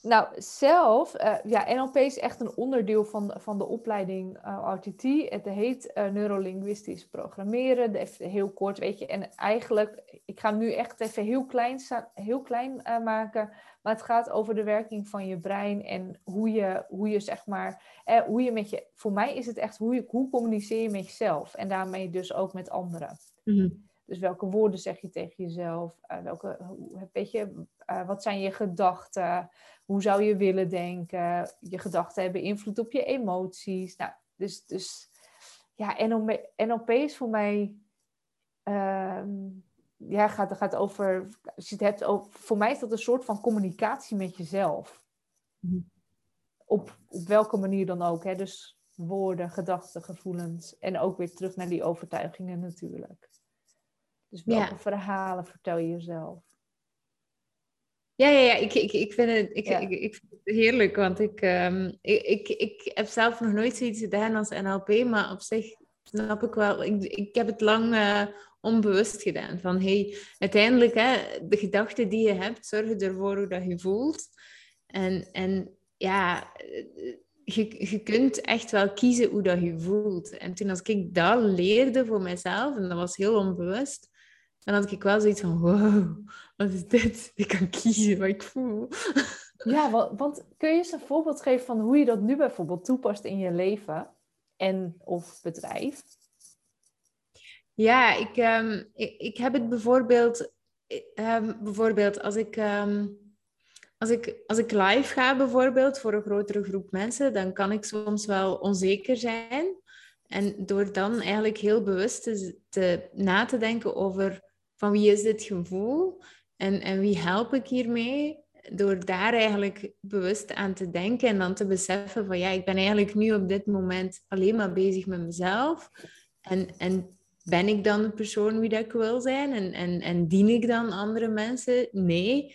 Nou, zelf, uh, ja, N L P is echt een onderdeel van, van de opleiding uh, R T T. Het heet uh, neurolinguïstisch programmeren, even heel kort, weet je. En eigenlijk, ik ga hem nu echt even heel klein, heel klein uh, maken, maar het gaat over de werking van je brein en hoe je, hoe je zeg maar, eh, hoe je met je, voor mij is het echt, hoe, je, hoe communiceer je met jezelf en daarmee dus ook met anderen. Mm-hmm. Dus welke woorden zeg je tegen jezelf? Uh, welke, weet je, uh, wat zijn je gedachten? Hoe zou je willen denken? Je gedachten hebben invloed op je emoties. Nou, dus, dus ja, N L P is voor mij... Uh, ja, gaat, gaat over, als je het hebt over... Voor mij is dat een soort van communicatie met jezelf. Op, op welke manier dan ook. Hè? Dus woorden, gedachten, gevoelens. En ook weer terug naar die overtuigingen natuurlijk. Dus welke ja. verhalen vertel je jezelf? Ja, ja, ja. Ik, ik, ik, vind, het, ik, ja. ik, ik vind het heerlijk. Want ik, um, ik, ik, ik heb zelf nog nooit zoiets gedaan als N L P. Maar op zich snap ik wel... Ik, ik heb het lang uh, onbewust gedaan. Van, hey, uiteindelijk, hè, de gedachten die je hebt, zorgen ervoor hoe dat je voelt. En, en ja... Je, je kunt echt wel kiezen hoe dat je voelt. En toen als ik dat leerde voor mezelf, en dat was heel onbewust, dan had ik wel zoiets van, wow, wat is dit? Ik kan kiezen wat ik voel. Ja, want kun je eens een voorbeeld geven van hoe je dat nu bijvoorbeeld toepast in je leven? en of bedrijf? Ja, ik, um, ik, ik heb het bijvoorbeeld... Um, bijvoorbeeld als ik, um, als, ik, als ik live ga bijvoorbeeld voor een grotere groep mensen, dan kan ik soms wel onzeker zijn. En door dan eigenlijk heel bewust te, te, na te denken over van wie is dit gevoel en, en wie help ik hiermee, door daar eigenlijk bewust aan te denken en dan te beseffen van ja, ik ben eigenlijk nu op dit moment alleen maar bezig met mezelf en, en ben ik dan de persoon wie dat ik wil zijn? En, en, en dien ik dan andere mensen? Nee.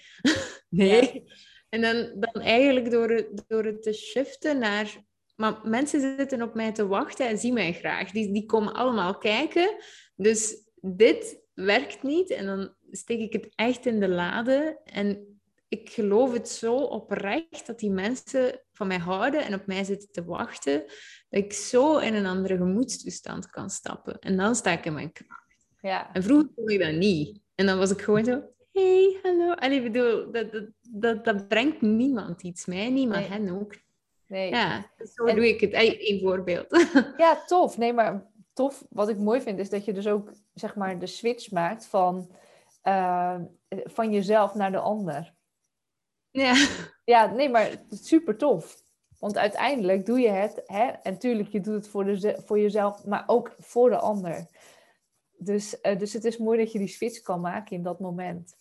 nee. Ja. En dan, dan eigenlijk door het, door het te shiften naar... Maar mensen zitten op mij te wachten en zien mij graag. Die, die komen allemaal kijken. Dus dit werkt niet. En dan steek ik het echt in de lade. En ik geloof het zo oprecht dat die mensen van mij houden en op mij zitten te wachten, dat ik zo in een andere gemoedstoestand kan stappen. En dan sta ik in mijn kracht. Ja. En vroeger kon ik dat niet. En dan was ik gewoon zo, hey, hallo. Allee, bedoel, dat, dat, dat, dat brengt niemand iets mee, niet, maar nee. hen ook. Nee. Ja, zo en... doe ik het. Eén voorbeeld. Ja, tof. Nee, maar tof. Wat ik mooi vind, is dat je dus ook, zeg maar, de switch maakt van, uh, van jezelf naar de ander. Ja. ja, nee, maar super tof. Want uiteindelijk doe je het, hè? En tuurlijk, je doet het voor, de, voor jezelf, maar ook voor de ander. Dus, uh, dus het is mooi dat je die switch kan maken in dat moment.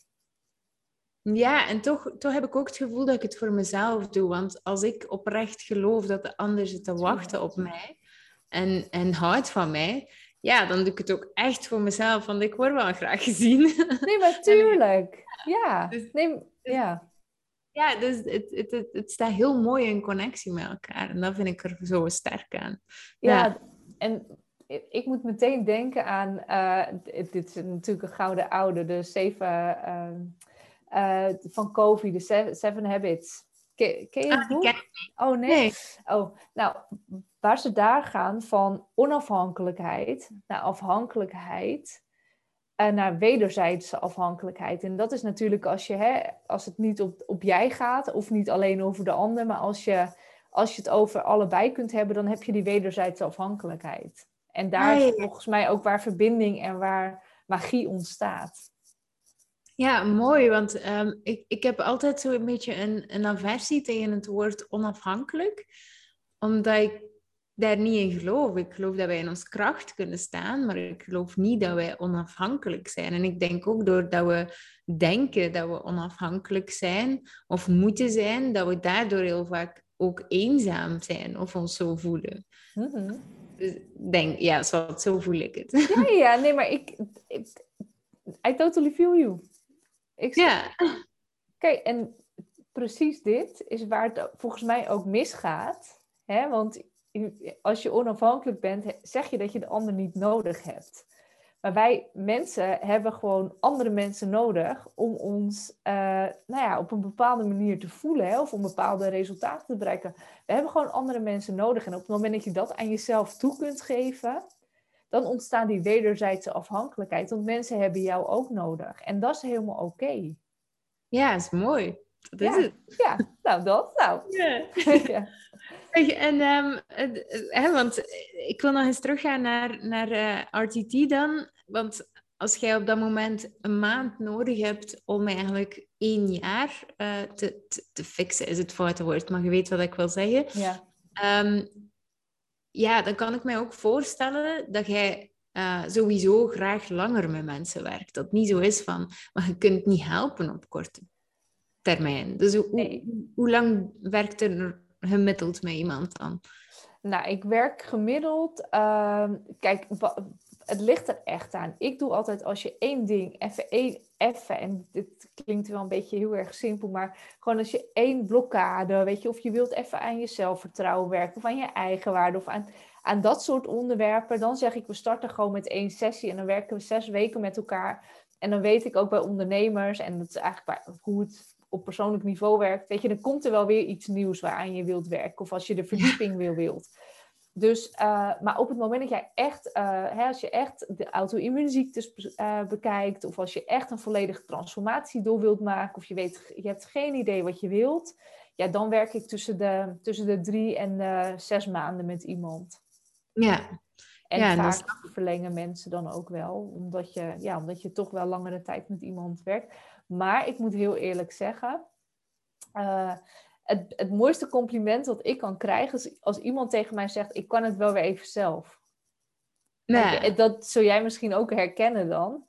Ja, en toch, toch heb ik ook het gevoel dat ik het voor mezelf doe. Want als ik oprecht geloof dat de ander zit te wachten op mij en, en houdt van mij, ja, dan doe ik het ook echt voor mezelf, want ik word wel graag gezien. Nee, maar tuurlijk. Ja, dus, nee, ja. Ja, dus het, het, het, het staat heel mooi in connectie met elkaar. En dat vind ik er zo sterk aan. Ja, ja. En ik moet meteen denken aan... Uh, dit, dit is natuurlijk een gouden oude, de zeven... Uh, uh, van Covey, de Seven, seven Habits. Ken, ken je het boek? Ah, oh, nee. nee. Oh, nou, waar ze daar gaan van onafhankelijkheid naar afhankelijkheid... naar wederzijdse afhankelijkheid. En dat is natuurlijk als je, hè, als het niet op, op jij gaat, of niet alleen over de ander, maar als je, als je het over allebei kunt hebben, dan heb je die wederzijdse afhankelijkheid. En daar is volgens mij ook waar verbinding en waar magie ontstaat. Ja, mooi, want um, ik, ik heb altijd zo een beetje een, een aversie tegen het woord onafhankelijk, omdat ik daar niet in geloof. Ik geloof dat wij in onze kracht kunnen staan, maar ik geloof niet dat wij onafhankelijk zijn. En ik denk ook doordat we denken dat we onafhankelijk zijn of moeten zijn, dat we daardoor heel vaak ook eenzaam zijn of ons zo voelen. Mm-hmm. Dus denk, ja, zo, zo voel ik het. Ja, ja, nee, maar ik... ik I totally feel you. Ik ja. Kijk, en precies dit is waar het volgens mij ook misgaat. Hè? Want... als je onafhankelijk bent, zeg je dat je de ander niet nodig hebt. Maar wij mensen hebben gewoon andere mensen nodig om ons uh, nou ja, op een bepaalde manier te voelen, hè, of om bepaalde resultaten te bereiken. We hebben gewoon andere mensen nodig. En op het moment dat je dat aan jezelf toe kunt geven, dan ontstaat die wederzijdse afhankelijkheid. Want mensen hebben jou ook nodig. En dat is helemaal oké. Okay. Ja, dat is mooi. Dat ja, is het. Ja, nou dat. Nou. Ja. ja. En, um, eh, want ik wil nog eens teruggaan naar, naar uh, R T T dan. Want als jij op dat moment een maand nodig hebt om eigenlijk één jaar uh, te, te, te fixen, is het foute woord, maar je weet wat ik wil zeggen. Ja, um, ja dan kan ik mij ook voorstellen dat jij uh, sowieso graag langer met mensen werkt. Dat het niet zo is van, maar je kunt niet helpen op korte termijn. Dus hoe, nee. hoe lang werkt er gemiddeld met iemand dan? Nou, ik werk gemiddeld... Uh, kijk, het ligt er echt aan. Ik doe altijd als je één ding... Even, één, even en dit klinkt wel een beetje heel erg simpel, maar gewoon als je één blokkade... Weet je, of je wilt even aan je zelfvertrouwen werken, of aan je eigenwaarde, of aan, aan dat soort onderwerpen, dan zeg ik, we starten gewoon met één sessie en dan werken we zes weken met elkaar. En dan weet ik ook bij ondernemers, en dat is eigenlijk hoe het... op persoonlijk niveau werkt, weet je, dan komt er wel weer iets nieuws waaraan je wilt werken. Of als je de verdieping weer wilt. Dus, uh, maar op het moment dat jij echt, uh, hè, als je echt de auto-immuunziektes uh, bekijkt, of als je echt een volledige transformatie door wilt maken, of je weet, je hebt geen idee wat je wilt, ja, dan werk ik tussen de, tussen de drie en de zes maanden met iemand. Ja. En ja, vaak dat... verlengen mensen dan ook wel. Omdat je, ja, omdat je toch wel langere tijd met iemand werkt. Maar ik moet heel eerlijk zeggen... Uh, het, het mooiste compliment dat ik kan krijgen... is als iemand tegen mij zegt... ik kan het wel weer even zelf. Nee. Dat zul jij misschien ook herkennen dan.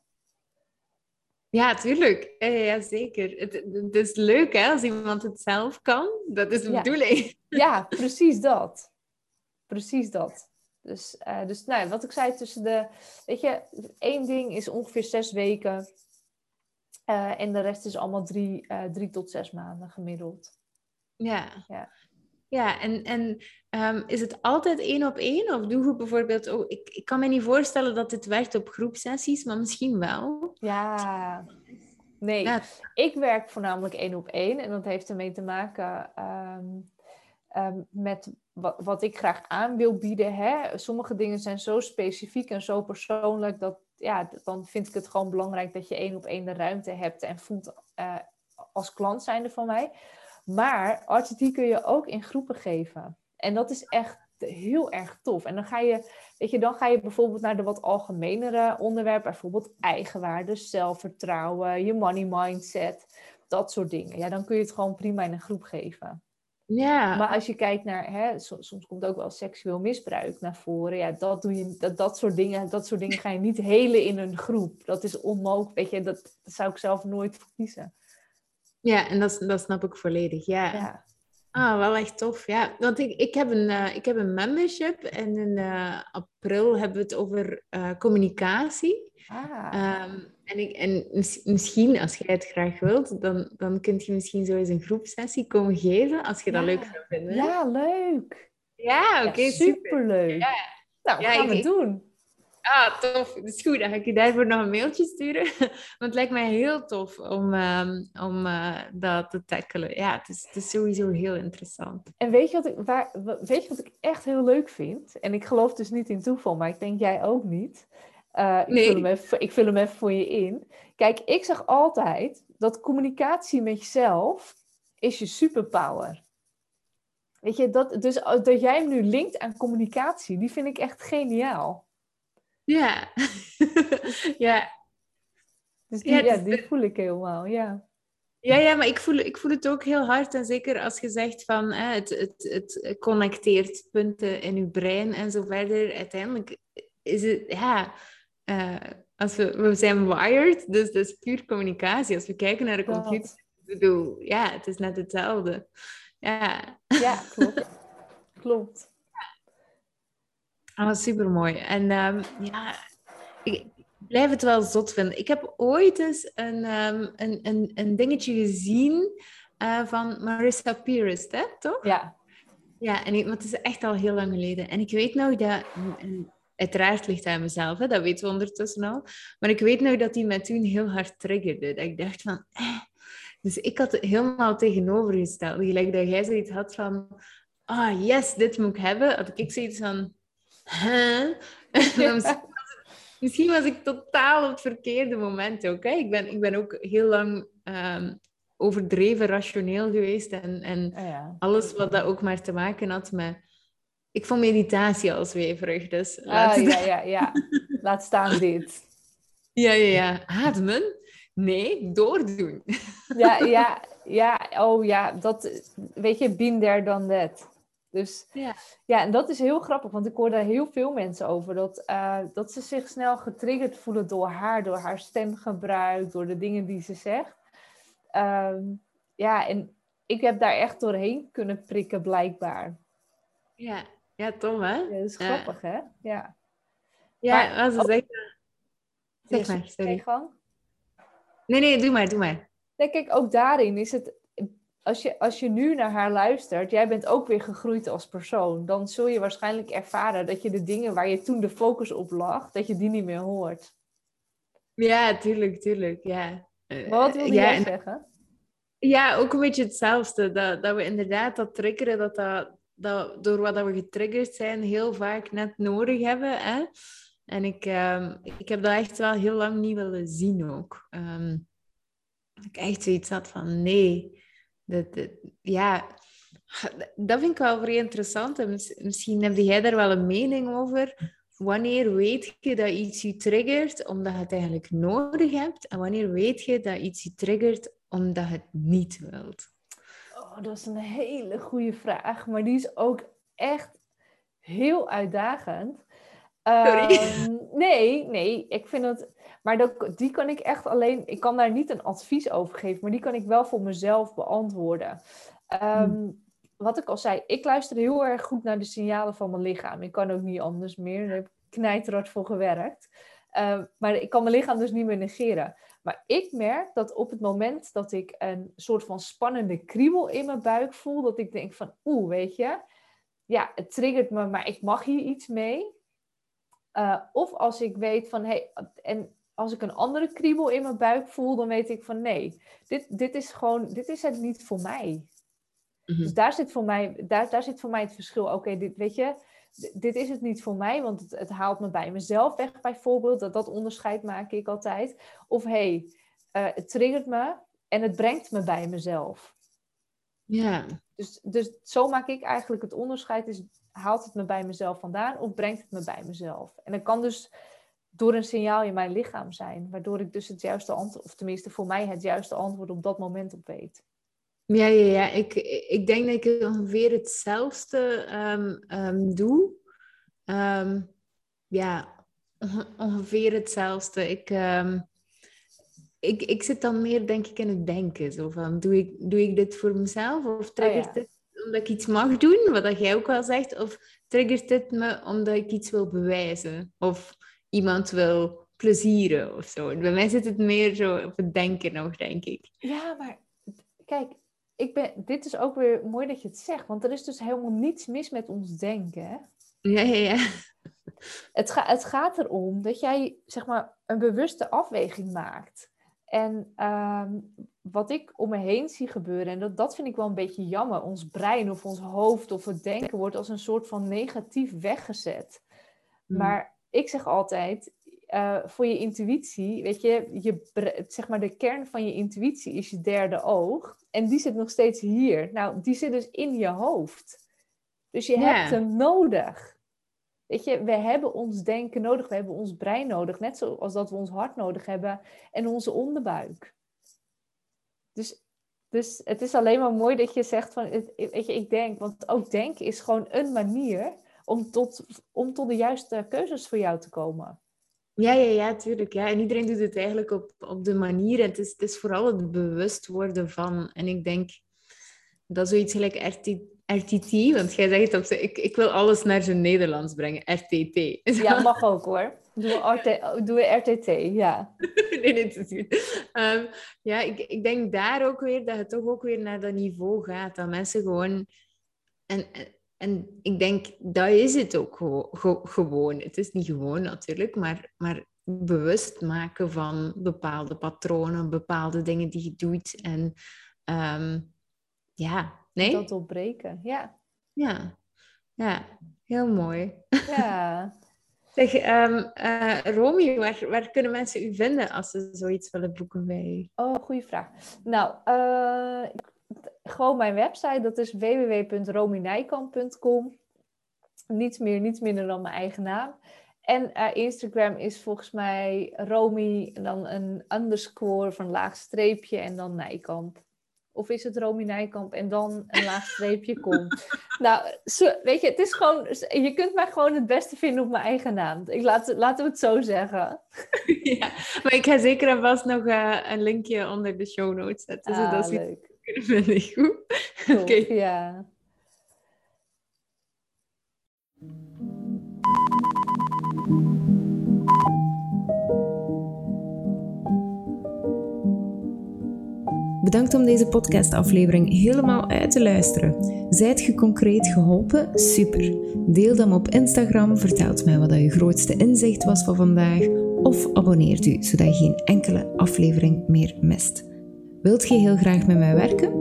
Ja, tuurlijk. Ja, zeker. Het, het is leuk hè, als iemand het zelf kan. Dat is de ja. bedoeling. Ja, precies dat. Precies dat. Dus, uh, dus nou, wat ik zei tussen de... Weet je, één ding is ongeveer zes weken. Uh, en de rest is allemaal drie, uh, drie tot zes maanden gemiddeld. Ja. Ja, ja en, en um, is het altijd één op één? Of doe je bijvoorbeeld... Oh, ik, ik kan me niet voorstellen dat dit werkt op groepsessies, maar misschien wel. Ja. Nee, ja. Ik werk voornamelijk één op één. En dat heeft ermee te maken... Um, Um, met wat, wat ik graag aan wil bieden. Hè? Sommige dingen zijn zo specifiek en zo persoonlijk... dat ja, dan vind ik het gewoon belangrijk dat je één op één de ruimte hebt... en voelt uh, als klant zijnde van mij. Maar arts-therapie kun je ook in groepen geven. En dat is echt heel erg tof. En dan ga je, weet je, dan ga je bijvoorbeeld naar de wat algemenere onderwerpen. Bijvoorbeeld eigenwaarde, zelfvertrouwen, je money mindset. Dat soort dingen. Ja, dan kun je het gewoon prima in een groep geven. Ja. Maar als je kijkt naar, hè, soms komt ook wel seksueel misbruik naar voren. Ja, dat, doe je, dat, dat, soort dingen, dat soort dingen ga je niet helen in een groep. Dat is onmogelijk, weet je, dat, dat zou ik zelf nooit voor kiezen. Ja, en dat, dat snap ik volledig, ja. ja. Ah, wel echt tof, ja. Want ik, ik, heb, een, uh, ik heb een membership en in uh, april hebben we het over uh, communicatie. Ah. Um, en, ik, en misschien, als jij het graag wilt, dan, dan kun je misschien zo eens een groepsessie komen geven, als je dat ja. leuk zou vinden. Ja, leuk! Ja, oké, okay, ja, superleuk! Ja. Nou, we ja, gaan we ik... doen! Ah, tof. Dat is goed. Dan ga ik je daarvoor nog een mailtje sturen. Want het lijkt mij heel tof om, um, om uh, dat te tackelen. Ja, het is, het is sowieso heel interessant. En weet je, wat ik, waar, weet je wat ik echt heel leuk vind? En ik geloof dus niet in toeval, maar ik denk jij ook niet. Uh, ik, nee. vul hem even, ik vul hem even voor je in. Kijk, ik zeg altijd dat communicatie met jezelf is je superpower. Weet je, dat, dus dat jij hem nu linkt aan communicatie, die vind ik echt geniaal. Ja. ja. Dus die, ja, ja, die voel ik helemaal, ja. Ja, ja, maar ik voel, ik voel het ook heel hard. En zeker als je zegt van eh, het, het, het connecteert punten in je brein en zo verder. Uiteindelijk is het, ja... Uh, als we, we zijn wired, dus dat is puur communicatie. Als we kijken naar de computer, ik bedoel, ja, het is net hetzelfde. Ja, ja klopt. klopt. Oh, supermooi. En um, ja, ik blijf het wel zot vinden. Ik heb ooit eens een, um, een, een, een dingetje gezien uh, van Marissa Peer, is dat, toch? Ja. Ja, en ik, maar het is echt al heel lang geleden. En ik weet nou dat... Uiteraard ligt dat aan mezelf, hè, dat weten we ondertussen al. Maar ik weet nou dat die mij toen heel hard triggerde. Dat ik dacht van... Eh. Dus ik had het helemaal tegenovergesteld. Gelijk dat jij zoiets had van... Ah, oh, yes, dit moet ik hebben. Had ik zoiets van... Huh? Ja. misschien, misschien was ik totaal op het verkeerde moment ook. Hè? Ik, ben, ik ben ook heel lang um, overdreven rationeel geweest. En, en oh ja. alles wat dat ook maar te maken had met... Ik vond meditatie al zweverig, dus... Ah, laat ja, ja, ja. Laat staan dit. ja, ja, ja. Ademen? Nee, doordoen. ja, ja, ja. Oh ja, dat... Weet je, been there, done that. Dus ja. ja, en dat is heel grappig, want ik hoor daar heel veel mensen over. Dat, uh, dat ze zich snel getriggerd voelen door haar, door haar stemgebruik, door de dingen die ze zegt. Um, ja, en ik heb daar echt doorheen kunnen prikken, blijkbaar. Ja, ja Tom, hè? Ja, dat is grappig, ja. hè? Ja, ja maar, was het oh, zeg maar, sorry. Nee, nee, doe maar, doe maar. Nee, kijk, ook daarin is het... Als je, als je nu naar haar luistert, jij bent ook weer gegroeid als persoon. Dan zul je waarschijnlijk ervaren dat je de dingen waar je toen de focus op lag, dat je die niet meer hoort. Ja, tuurlijk, tuurlijk, ja. Maar wat wilde ja, jij en, zeggen? Ja, ook een beetje hetzelfde. Dat, dat we inderdaad dat triggeren, dat, dat, dat door wat we getriggerd zijn, heel vaak net nodig hebben. Hè? En ik, um, ik heb dat echt wel heel lang niet willen zien ook. Um, ik echt zoiets had van, nee... De, de, ja, Dat vind ik wel vrij interessant. En misschien heb jij daar wel een mening over. Wanneer weet je dat iets je triggert omdat je het eigenlijk nodig hebt? En wanneer weet je dat iets je triggert omdat je het niet wilt? Oh, dat is een hele goede vraag. Maar die is ook echt heel uitdagend. Sorry. Um, nee, nee. Ik vind dat... Maar dat, die kan ik echt alleen... Ik kan daar niet een advies over geven. Maar die kan ik wel voor mezelf beantwoorden. Um, wat ik al zei, ik luister heel erg goed naar de signalen van mijn lichaam. Ik kan ook niet anders meer. Daar heb ik knijterhard voor gewerkt. Uh, maar ik kan mijn lichaam dus niet meer negeren. Maar ik merk dat op het moment dat ik een soort van spannende kriebel in mijn buik voel, dat ik denk van, oeh, weet je, ja, het triggert me, maar ik mag hier iets mee. Uh, of als ik weet van, hey, en als ik een andere kriebel in mijn buik voel, dan weet ik van, nee, dit, dit is gewoon, dit is het niet voor mij. Dus daar zit voor mij, daar, daar zit voor mij het verschil. Oké, okay, dit, weet je, dit is het niet voor mij, want het, het haalt me bij mezelf weg bijvoorbeeld. Dat, dat onderscheid maak ik altijd. Of hé, hey, uh, het triggert me en het brengt me bij mezelf. Ja. Dus, dus zo maak ik eigenlijk het onderscheid. Is, haalt het me bij mezelf vandaan of brengt het me bij mezelf? En dat kan dus door een signaal in mijn lichaam zijn. Waardoor ik dus het juiste antwoord, of tenminste voor mij het juiste antwoord op dat moment op weet. Ja, ja, ja. Ik, ik denk dat ik ongeveer hetzelfde um, um, doe. Um, ja, ongeveer hetzelfde. Ik, um, ik, ik zit dan meer, denk ik, in het denken. Zo van, doe ik, doe ik dit voor mezelf? Of triggert oh, ja. dit omdat ik iets mag doen? Wat jij ook wel zegt. Of triggert dit me omdat ik iets wil bewijzen? Of iemand wil plezieren of zo. Bij mij zit het meer zo op het denken nog, denk ik. Ja, maar... Kijk, ik ben, dit is ook weer mooi dat je het zegt. Want er is dus helemaal niets mis met ons denken. Hè? Ja, ja, ja. Het, ga, het gaat erom dat jij, zeg maar, een bewuste afweging maakt. En um, wat ik om me heen zie gebeuren, en dat, dat vind ik wel een beetje jammer. Ons brein of ons hoofd of het denken wordt als een soort van negatief weggezet. Hmm. Maar ik zeg altijd... Uh, voor je intuïtie, weet je, je, zeg maar de kern van je intuïtie is je derde oog. En die zit nog steeds hier. Nou, die zit dus in je hoofd. Dus je yeah. hebt hem nodig. Weet je, we hebben ons denken nodig. We hebben ons brein nodig. Net zoals dat we ons hart nodig hebben. En onze onderbuik. Dus, dus het is alleen maar mooi dat je zegt van, weet je, ik denk. Want ook denken is gewoon een manier om tot, om tot de juiste keuzes voor jou te komen. Ja, ja, ja, tuurlijk. Ja. En iedereen doet het eigenlijk op, op de manier. Het is, het is vooral het bewust worden van. En ik denk dat zoiets gelijk R T T, want jij zegt op ik, ik wil alles naar zijn Nederlands brengen, R T T. Ja, mag ook hoor. Doe we R T T, ja. Nee, nee, het is goed. Um, ja, ik, ik denk daar ook weer dat het toch ook weer naar dat niveau gaat. Dat mensen gewoon... En, En ik denk, dat is het ook gewo- ge- gewoon. Het is niet gewoon natuurlijk, maar, maar bewust maken van bepaalde patronen, bepaalde dingen die je doet. En um, ja, nee? Dat opbreken, ja. Ja, ja. Heel mooi. Ja. Zeg, um, uh, Romy, waar, waar kunnen mensen u vinden als ze zoiets willen boeken bij? Oh, goede vraag. Nou, uh, gewoon mijn website, dat is w w w punt romynijkamp punt com. Niets meer, niets minder dan mijn eigen naam. En uh, Instagram is volgens mij Romy, dan een underscore van laag streepje en dan Nijkamp. Of is het Romy Nijkamp en dan een laag streepje kom. Nou, zo, weet je, het is gewoon... Je kunt mij gewoon het beste vinden op mijn eigen naam. Ik laat, laten we het zo zeggen. Ja, maar ik ga zeker en vast nog uh, een linkje onder de show notes zetten. Ah, zodat leuk. Dat vind ik goed. Oké. Okay. Ja. Bedankt om deze podcastaflevering helemaal uit te luisteren. Zijt je concreet geholpen? Super! Deel dan op Instagram, vertel mij wat je grootste inzicht was van vandaag of abonneert u, zodat je geen enkele aflevering meer mist. Wilt je heel graag met mij werken?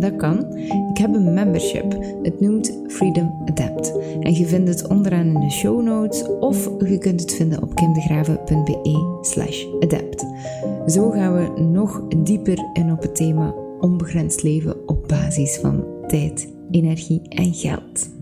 Dat kan. Ik heb een membership. Het noemt Freedom Adapt. En je vindt het onderaan in de show notes of je kunt het vinden op kimdegraeve.be slash adapt. Zo gaan we nog dieper in op het thema onbegrensd leven op basis van tijd energie en geld.